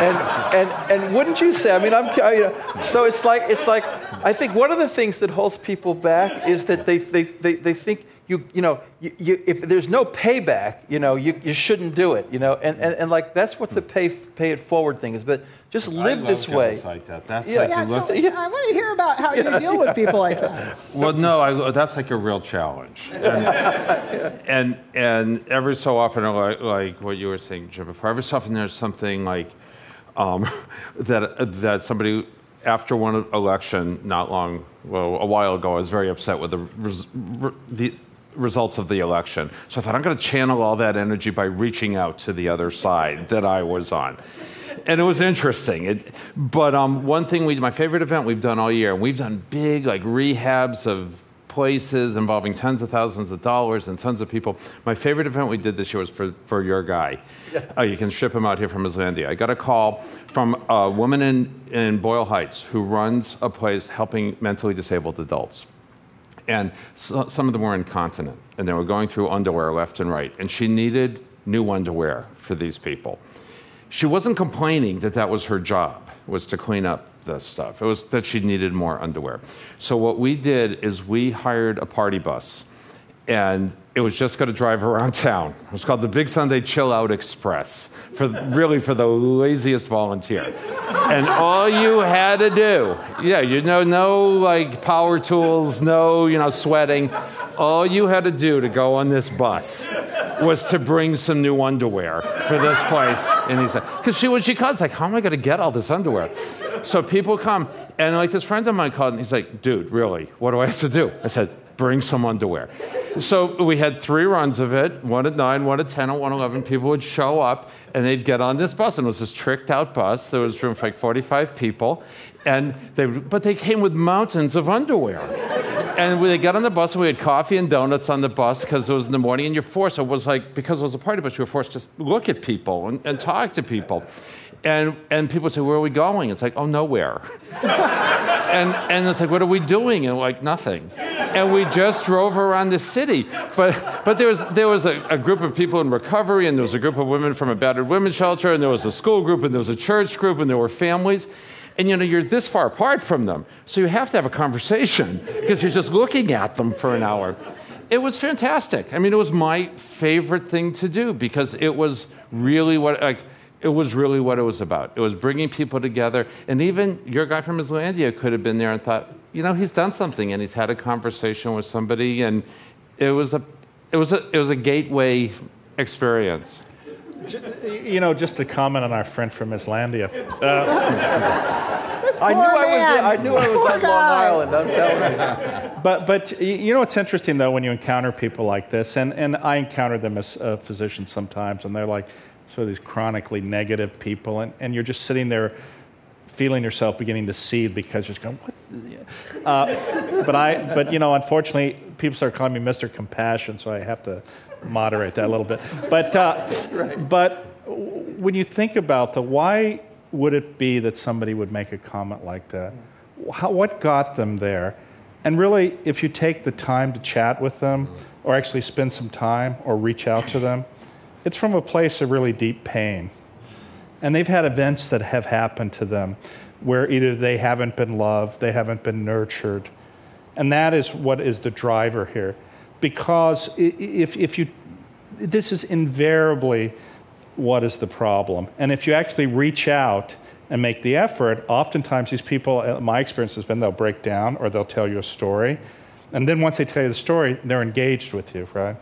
and wouldn't you say, I mean, so it's like I think one of the things that holds people back is that they think you know, if there's no payback, you know, you shouldn't do it, you know, and like that's what the pay it forward thing is. But just live this way. Like that. That's yeah. Like yeah, you so live. Yeah. I want to hear about how you deal with people like that. Well, no, that's like a real challenge. And and every so often, like what you were saying, Jim, before, every so often there's something like that somebody. After one election, a while ago, I was very upset with the results of the election. So I thought, I'm going to channel all that energy by reaching out to the other side that I was on. And it was interesting. But one thing, my favorite event we've done all year, and we've done big like rehabs of places involving tens of thousands of dollars and tons of people. My favorite event we did this year was for your guy. Yeah. You can ship him out here from Islandia. I got a call from a woman in Boyle Heights who runs a place helping mentally disabled adults. And so, some of them were incontinent, and they were going through underwear left and right. And she needed new underwear for these people. She wasn't complaining that was her job, was to clean up this stuff. It was that she needed more underwear. So what we did is we hired a party bus, and it was just going to drive around town. It was called the Big Sunday Chill Out Express, for the laziest volunteer. And all you had to do, no like power tools, sweating. All you had to do to go on this bus was to bring some new underwear for this place. And he said, because when she called, it's like, how am I going to get all this underwear? So people come, and like this friend of mine called, and he's like, dude, really, what do I have to do? I said, bring some underwear. So we had three runs of it, one at 9, one at 10, and one at 11. People would show up, and they'd get on this bus. And it was this tricked-out bus. There was room for like 45 people. But they came with mountains of underwear. And they got on the bus, and we had coffee and donuts on the bus because it was in the morning. And because it was a party bus, you were forced to look at people and talk to people. And people say, where are we going? It's like, oh, nowhere. and it's like, what are we doing? And like, nothing. And we just drove around the city. But there was a group of people in recovery, and there was a group of women from a battered women's shelter, and there was a school group, and there was a church group, and there were families. And, you're this far apart from them, so you have to have a conversation because you're just looking at them for an hour. It was fantastic. I mean, it was my favorite thing to do because it was really what it was about. It was bringing people together. And even your guy from Islandia could have been there and thought, he's done something, and he's had a conversation with somebody, and it was a gateway experience. Just to comment on our friend from Islandia. I knew I was on Long Island, I'm telling you. But it's interesting, though, when you encounter people like this, and I encounter them as a physician sometimes, and they're like, sort of these chronically negative people, and you're just sitting there feeling yourself beginning to seethe because you're just going, what? But unfortunately, people start calling me Mr. Compassion, so I have to moderate that a little bit. But when you think about why would it be that somebody would make a comment like that? What got them there? And really, if you take the time to chat with them or actually spend some time or reach out to them, It's from a place of really deep pain. And they've had events that have happened to them where either they haven't been loved, they haven't been nurtured. And that is what is the driver here. Because this is invariably what is the problem. And if you actually reach out and make the effort, oftentimes these people, my experience has been, they'll break down or they'll tell you a story. And then once they tell you the story, they're engaged with you, right?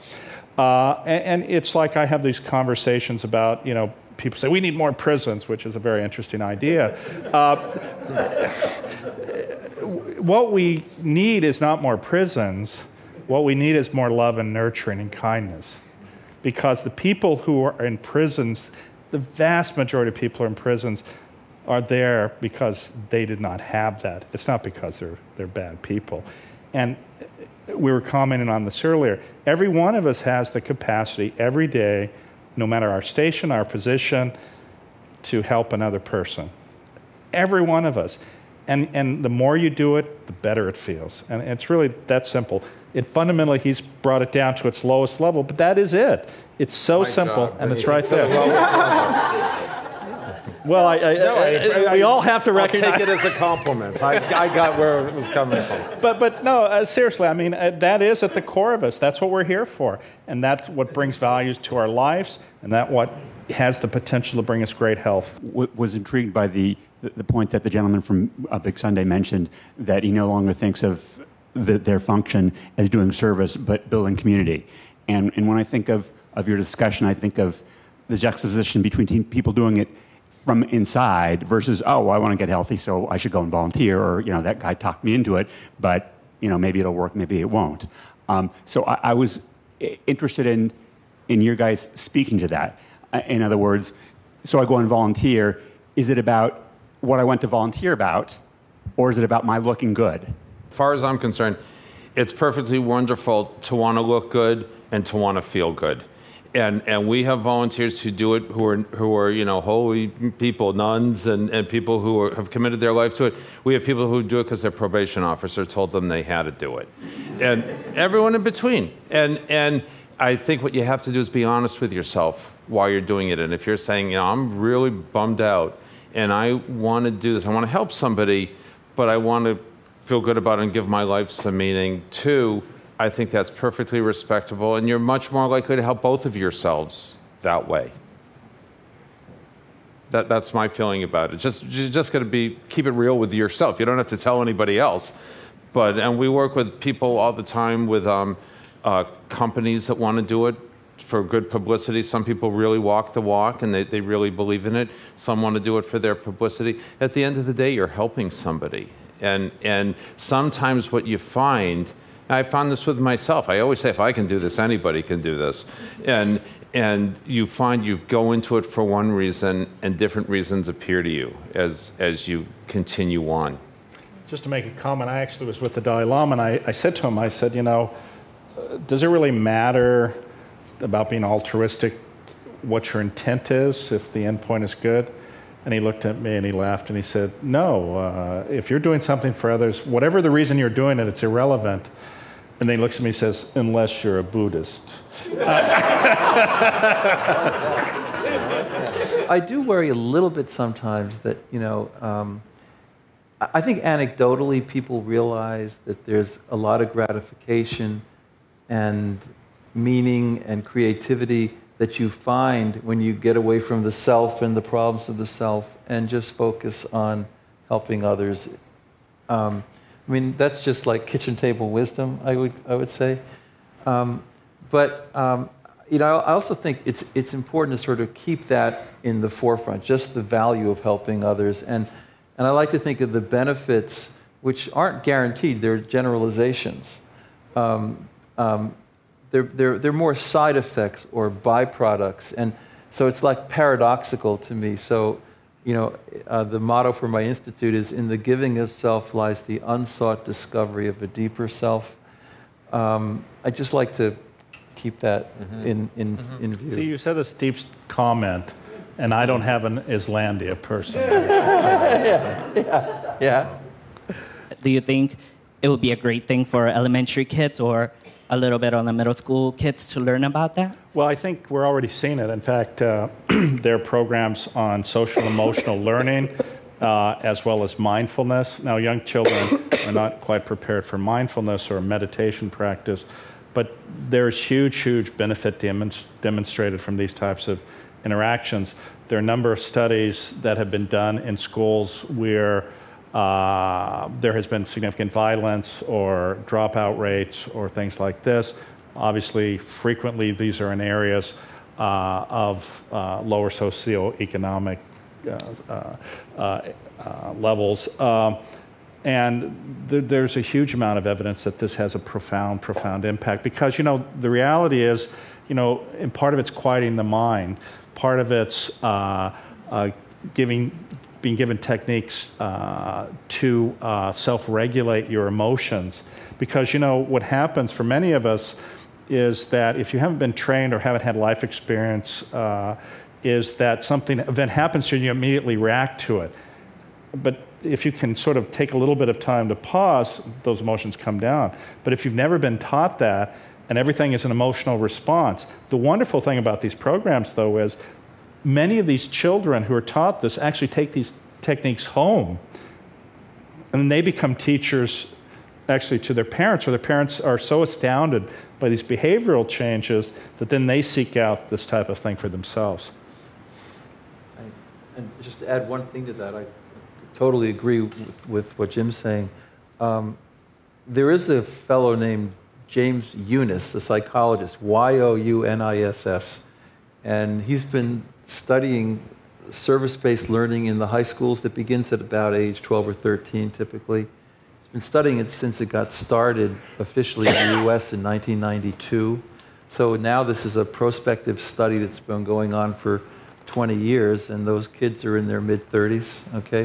And it's like I have these conversations about, you know, people say, we need more prisons, which is a very interesting idea. What we need is not more prisons. What we need is more love and nurturing and kindness. Because the people who are in prisons, the vast majority of people in prisons are there because they did not have that. It's not because they're bad people. And we were commenting on this earlier. Every one of us has the capacity every day, no matter our station, our position, to help another person. Every one of us. And the more you do it, the better it feels. And it's really that simple. It fundamentally, he's brought it down to its lowest level, but that is it. It's so simple, and it's right there. Well, we all have to recognize. I'll take it as a compliment. I got where it was coming from. But no, seriously, I mean, that is at the core of us. That's what we're here for. And that's what brings values to our lives, and that what has the potential to bring us great health. Was intrigued by the point that the gentleman from Big Sunday mentioned, that he no longer thinks of their function as doing service, but building community. And when I think of your discussion, I think of the juxtaposition between people doing it from inside versus, oh, I want to get healthy, so I should go and volunteer, or, you know, that guy talked me into it, but, you know, maybe it'll work, maybe it won't. So I was interested in your guys speaking to that. In other words, so I go and volunteer. Is it about what I went to volunteer about, or is it about my looking good? As far as I'm concerned, it's perfectly wonderful to want to look good and to want to feel good. And we have volunteers who do it, who are you know, holy people, nuns, and people who have committed their life to it. We have people who do it because their probation officer told them they had to do it. And everyone in between. And I think what you have to do is be honest with yourself while you're doing it. And if you're saying, you know, I'm really bummed out and I want to do this, I want to help somebody, but I want to feel good about it and give my life some meaning too, I think that's perfectly respectable, and you're much more likely to help both of yourselves that way. That's my feeling about it. You're just going to keep it real with yourself. You don't have to tell anybody else. And we work with people all the time with companies that want to do it for good publicity. Some people really walk the walk, and they really believe in it. Some want to do it for their publicity. At the end of the day, you're helping somebody. And sometimes what you find, I found this with myself. I always say, if I can do this, anybody can do this. And you find you go into it for one reason, and different reasons appear to you as you continue on. Just to make a comment, I actually was with the Dalai Lama, and I said to him, I said, you know, does it really matter about being altruistic what your intent is, if the end point is good? And he looked at me and he laughed and he said, no, if you're doing something for others, whatever the reason you're doing it, it's irrelevant. And then he looks at me and says, unless you're a Buddhist. I do worry a little bit sometimes that, you know, I think anecdotally people realize that there's a lot of gratification and meaning and creativity that you find when you get away from the self and the problems of the self and just focus on helping others. I mean, that's just like kitchen table wisdom, I would say. You know, I also think it's important to sort of keep that in the forefront, just the value of helping others. And I like to think of the benefits, which aren't guaranteed, they're generalizations. They're more side effects or byproducts, and so it's like paradoxical to me. So, you know, the motto for my institute is, in the giving of self lies the unsought discovery of a deeper self. I just like to keep that in view. See, you said a steep comment, and I don't have an Islandia person. Yeah. Do you think it would be a great thing for elementary kids or a little bit on the middle school kids to learn about that? Well, I think we're already seeing it. In fact, there are programs on social emotional learning as well as mindfulness. Now, young children are not quite prepared for mindfulness or meditation practice, but there's huge benefit demonstrated from these types of interactions. There are a number of studies that have been done in schools where there has been significant violence or dropout rates or things like this. Obviously, frequently these are in areas of lower socioeconomic levels. And there's a huge amount of evidence that this has a profound impact because, you know, the reality is, you know, and part of it's quieting the mind, part of it's being given techniques to self-regulate your emotions. Because, you know, what happens for many of us is that if you haven't been trained or haven't had life experience, is that event happens to you and you immediately react to it. But if you can sort of take a little bit of time to pause, those emotions come down. But if you've never been taught that, and everything is an emotional response. The wonderful thing about these programs, though, is many of these children who are taught this actually take these techniques home, and they become teachers actually to their parents, or their parents are so astounded by these behavioral changes that then they seek out this type of thing for themselves. And just to add one thing to that, I totally agree with what Jim's saying. There is a fellow named James Youniss, a psychologist, Youniss, and he's been studying service-based learning in the high schools that begins at about age 12 or 13, typically. He's been studying it since it got started officially in the U.S. in 1992. So now this is a prospective study that's been going on for 20 years, and those kids are in their mid-30s, okay?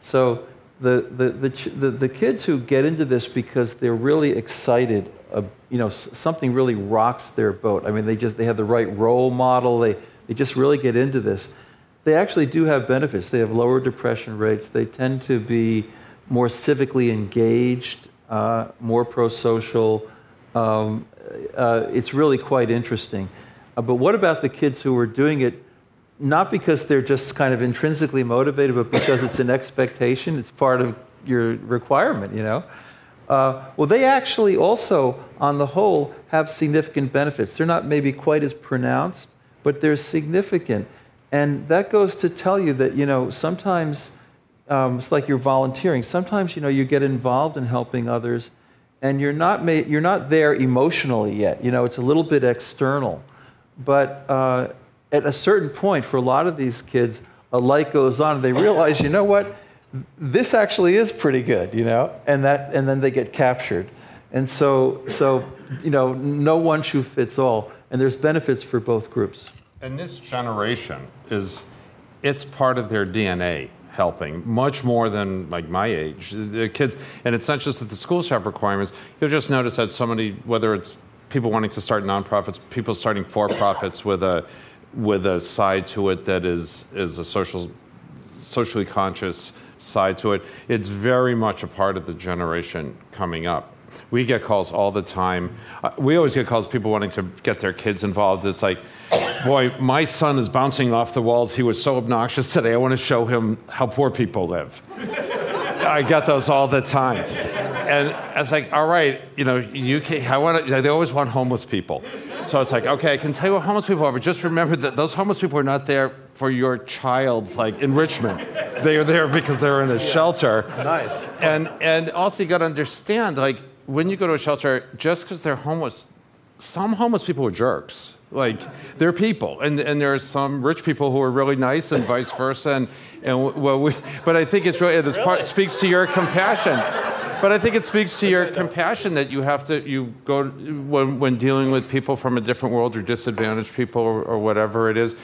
So the kids who get into this because they're really excited, you know, something really rocks their boat. I mean, they have the right role model. They just really get into this. They actually do have benefits. They have lower depression rates. They tend to be more civically engaged, more pro-social. It's really quite interesting. But what about the kids who are doing it not because they're just kind of intrinsically motivated, but because it's an expectation, it's part of your requirement, you know? Well, they actually also, on the whole, have significant benefits. They're not maybe quite as pronounced, but they're significant. And that goes to tell you that, you know, sometimes it's like you're volunteering. Sometimes, you know, you get involved in helping others, and you're not there emotionally yet. You know, it's a little bit external. But at a certain point, for a lot of these kids, a light goes on, and they realize, you know what, this actually is pretty good, you know, and then they get captured. And so, you know, no one shoe fits all, and there's benefits for both groups. And this generation it's part of their DNA, helping, much more than, like, my age. The kids, and it's not just that the schools have requirements. You'll just notice that somebody, whether it's people wanting to start nonprofits, people starting for-profits with a side to it that is a socially conscious side to it. It's very much a part of the generation coming up. We get calls all the time. We always get calls, people wanting to get their kids involved. It's like, boy, my son is bouncing off the walls. He was so obnoxious today. I want to show him how poor people live. I get those all the time. And I was like, all right, you know, they always want homeless people. So it's like, okay, I can tell you what homeless people are, but just remember that those homeless people are not there for your child's, like, enrichment. They are there because they're in a shelter. Nice. And also you got to understand, like, when you go to a shelter, just because they're homeless, some homeless people are jerks. Like, they're people, and there are some rich people who are really nice, and vice versa. But I think it's really speaks to your compassion. But I think it speaks to your compassion that you have to when dealing with people from a different world or disadvantaged people or whatever it is.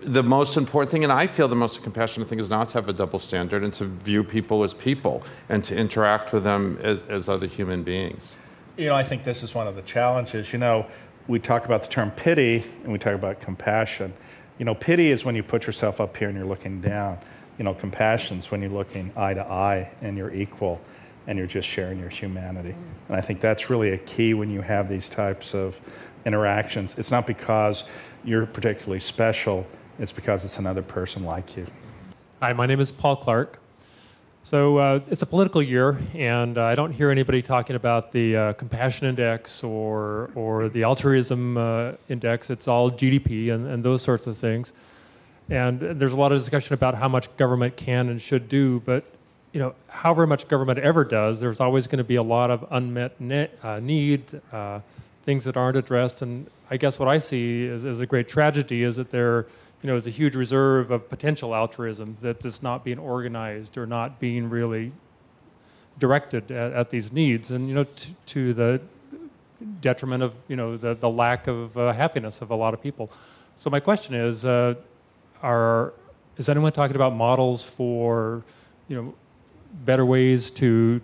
The most important thing, and I feel the most compassionate thing, is not to have a double standard and to view people as people and to interact with them as other human beings. You know, I think this is one of the challenges. You know, we talk about the term pity and we talk about compassion. You know, pity is when you put yourself up here and you're looking down. You know, compassion's when you're looking eye to eye and you're equal. and you're just sharing your humanity. And I think that's really a key when you have these types of interactions. It's not because you're particularly special, it's because it's another person like you. Hi, my name is Paul Clark. So it's a political year, and I don't hear anybody talking about the compassion index or the altruism index. It's all GDP and those sorts of things. And there's a lot of discussion about how much government can and should do, but you know, however much government ever does, there's always going to be a lot of unmet need, things that aren't addressed. And I guess what I see is a great tragedy is that there, you know, is a huge reserve of potential altruism that's not being organized or not being really directed at these needs, and you know, to the detriment of, you know, the lack of happiness of a lot of people. So my question is, is anyone talking about models for, you know, better ways to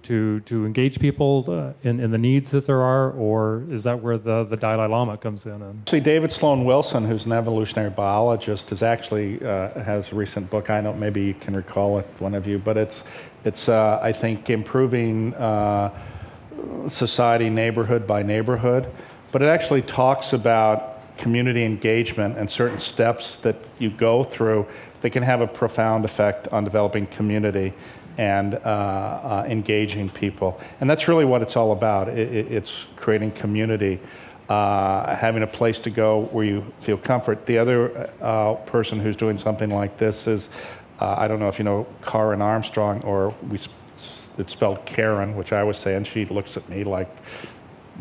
engage people in the needs that there are, or is that where the Dalai Lama comes in? Actually, David Sloan Wilson, who's an evolutionary biologist, is actually has a recent book. I know maybe you can recall it, one of you, but it's I think improving society neighborhood by neighborhood, but it actually talks about community engagement and certain steps that you go through that can have a profound effect on developing community and engaging people. And that's really what it's all about. It's creating community, having a place to go where you feel comfort. The other person who's doing something like this is, I don't know if you know Karen Armstrong, or it's spelled Karen, which I always say, and she looks at me like,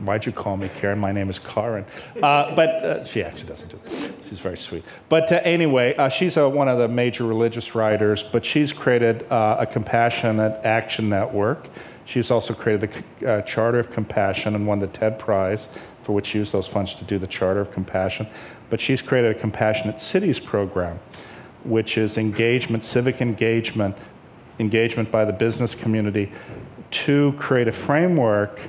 why'd you call me Karen? My name is Karen. But she actually doesn't do it. She's very sweet. But anyway, she's one of the major religious writers, but she's created a compassionate action network. She's also created the Charter of Compassion and won the TED Prize, for which she used those funds to do the Charter of Compassion. But she's created a Compassionate Cities program, which is engagement, civic engagement, engagement by the business community to create a framework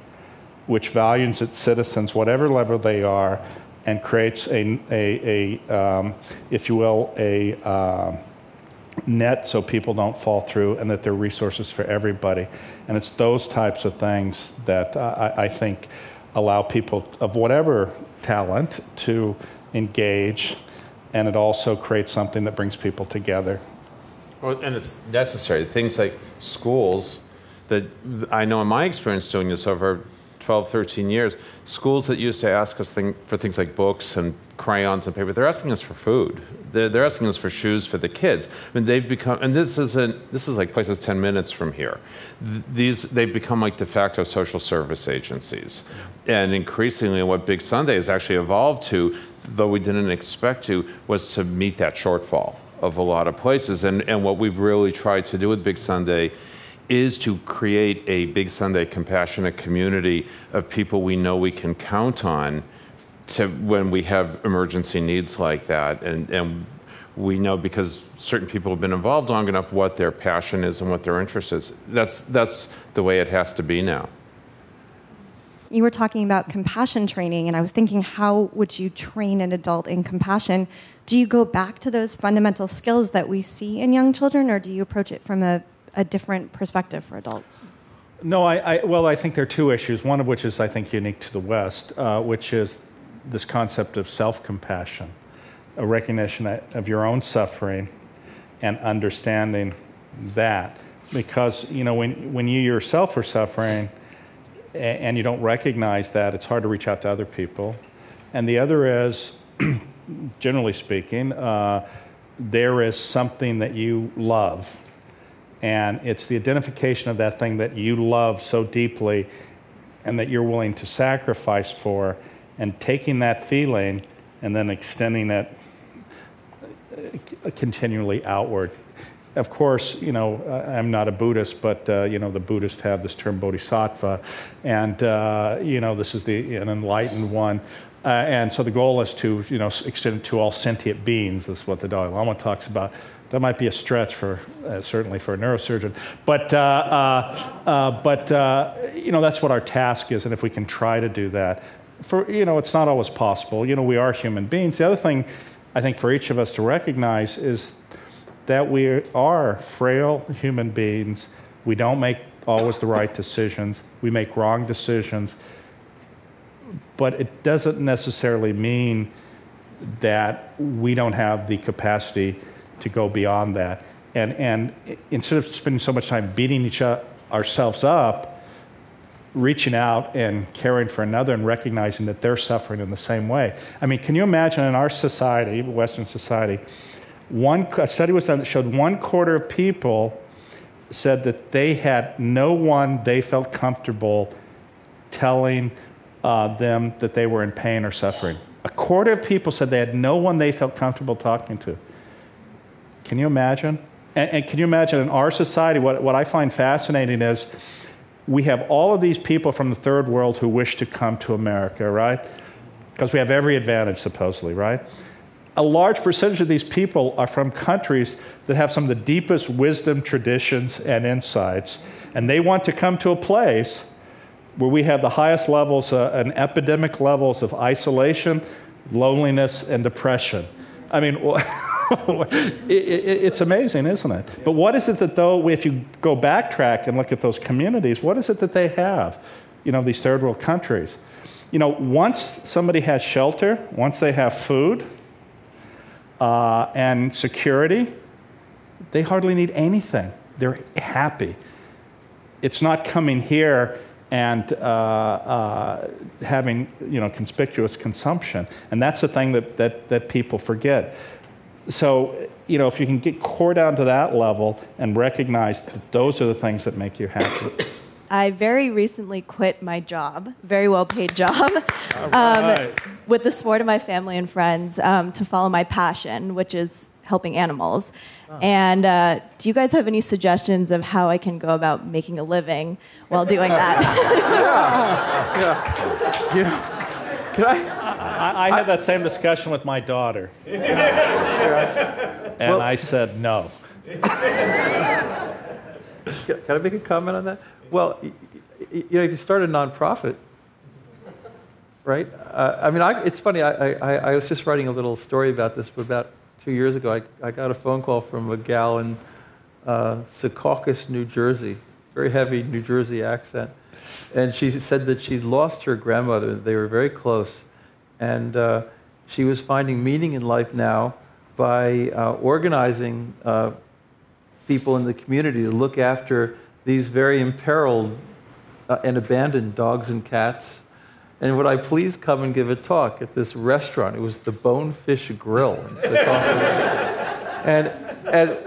which values its citizens, whatever level they are, and creates if you will, a net so people don't fall through, and that there are resources for everybody. And it's those types of things that I think allow people of whatever talent to engage, and it also creates something that brings people together. Well, and it's necessary. Things like schools that I know in my experience doing this over 12, 13 years, schools that used to ask us for things like books and crayons and paper, they're asking us for food. They're asking us for shoes for the kids. I mean, they've become, and this is like places 10 minutes from here. They've become like de facto social service agencies. And increasingly what Big Sunday has actually evolved to, though we didn't expect to, was to meet that shortfall of a lot of places. And what we've really tried to do with Big Sunday is to create a Big Sunday compassionate community of people we know we can count on to when we have emergency needs like that. And we know, because certain people have been involved long enough, what their passion is and what their interest is. That's the way it has to be now. You were talking about compassion training, and I was thinking, how would you train an adult in compassion? Do you go back to those fundamental skills that we see in young children, or do you approach it from a different perspective for adults? No, I think there are two issues, one of which is, I think, unique to the West, which is this concept of self-compassion, a recognition of your own suffering and understanding that. Because, you know, when you yourself are suffering and you don't recognize that, it's hard to reach out to other people. And the other is, generally speaking, there is something that you love. And it's the identification of that thing that you love so deeply and that you're willing to sacrifice for, and taking that feeling and then extending that continually outward. Of course, you know, I'm not a Buddhist, but, you know, the Buddhists have this term bodhisattva, and, you know, this is an enlightened one. And so the goal is to, you know, extend it to all sentient beings. That's what the Dalai Lama talks about. That might be a stretch for certainly for a neurosurgeon, but you know, that's what our task is, and if we can try to do that, for, you know, it's not always possible. You know, we are human beings. The other thing I think for each of us to recognize is that we are frail human beings. We don't make always the right decisions. We make wrong decisions. But it doesn't necessarily mean that we don't have the capacity to go beyond that. And instead of spending so much time beating ourselves up, reaching out and caring for another and recognizing that they're suffering in the same way. I mean, can you imagine in our society, Western society, a study was done that showed 1/4 of people said that they had no one they felt comfortable telling them that they were in pain or suffering. 1/4 of people said they had no one they felt comfortable talking to. Can you imagine? And can you imagine in our society, what I find fascinating is we have all of these people from the third world who wish to come to America, right? Because we have every advantage, supposedly, right? A large percentage of these people are from countries that have some of the deepest wisdom, traditions, and insights. And they want to come to a place where we have the highest levels and epidemic levels of isolation, loneliness, and depression. I mean, it's amazing, isn't it? But what is it that, though, if you go backtrack and look at those communities, what is it that they have, you know, these third world countries? You know, once somebody has shelter, once they have food and security, they hardly need anything. They're happy. It's not coming here and having, you know, conspicuous consumption. And that's the thing that people forget. So, you know, if you can get core down to that level and recognize that those are the things that make you happy. I very recently quit my job, very well-paid job, right. With the support of my family and friends to follow my passion, which is helping animals. Oh. And do you guys have any suggestions of how I can go about making a living while doing that? Yeah. Yeah. Can I had that same discussion with my daughter. And well, I said no. Can I make a comment on that? Well, you know, if you start a nonprofit, right? I mean, it's funny. I was just writing a little story about this, but about 2 years ago, I got a phone call from a gal in Secaucus, New Jersey, very heavy New Jersey accent, and she said that she'd lost her grandmother. They were very close, and she was finding meaning in life now by organizing people in the community to look after these very imperiled and abandoned dogs and cats. And would I please come and give a talk at this restaurant? It was the Bonefish Grill in Secaucus. And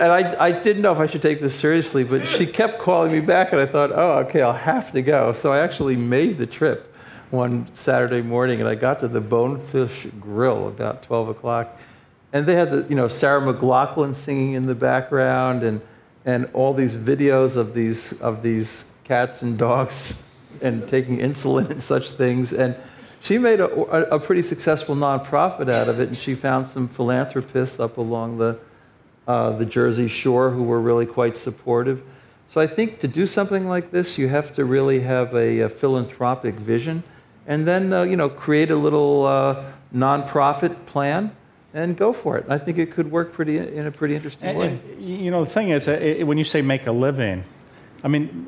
I didn't know if I should take this seriously, but she kept calling me back, and I thought, oh, okay, I'll have to go. So I actually made the trip one Saturday morning, and I got to the Bonefish Grill about 12 o'clock. And they had, you know, Sarah McLachlan singing in the background, and all these videos of these cats and dogs and taking insulin and such things. And she made a pretty successful nonprofit out of it, and she found some philanthropists up along the Jersey Shore who were really quite supportive. So I think to do something like this, you have to really have a philanthropic vision, and then you know, create a little nonprofit plan and go for it. I think it could work in a pretty interesting way. And, you know, the thing is, when you say make a living, I mean,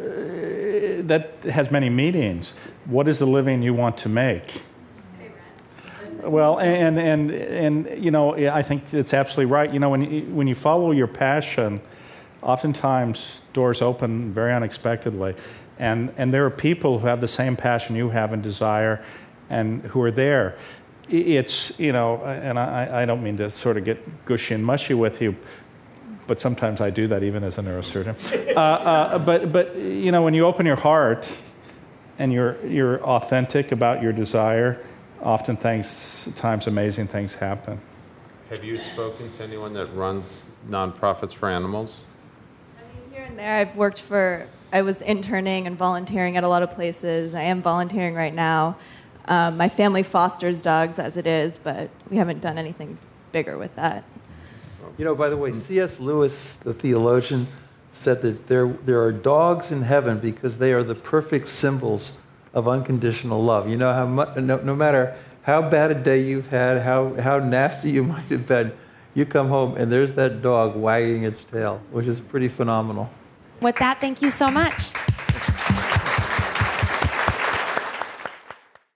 that has many meanings. What is the living you want to make? Well, and you know, I think it's absolutely right. You know, when you follow your passion, oftentimes doors open very unexpectedly, and there are people who have the same passion you have and desire, and who are there. It's, you know, and I don't mean to sort of get gushy and mushy with you, but sometimes I do that even as a neurosurgeon. But you know, when you open your heart and you're authentic about your desire, oftentimes amazing things happen. Have you spoken to anyone that runs nonprofits for animals? I mean, here and there. I was interning and volunteering at a lot of places. I am volunteering right now. My family fosters dogs as it is, but we haven't done anything bigger with that. You know, by the way, C.S. Lewis, the theologian, said that there are dogs in heaven because they are the perfect symbols of unconditional love. You know, no matter how bad a day you've had, how nasty you might have been, you come home and there's that dog wagging its tail, which is pretty phenomenal. With that, thank you so much.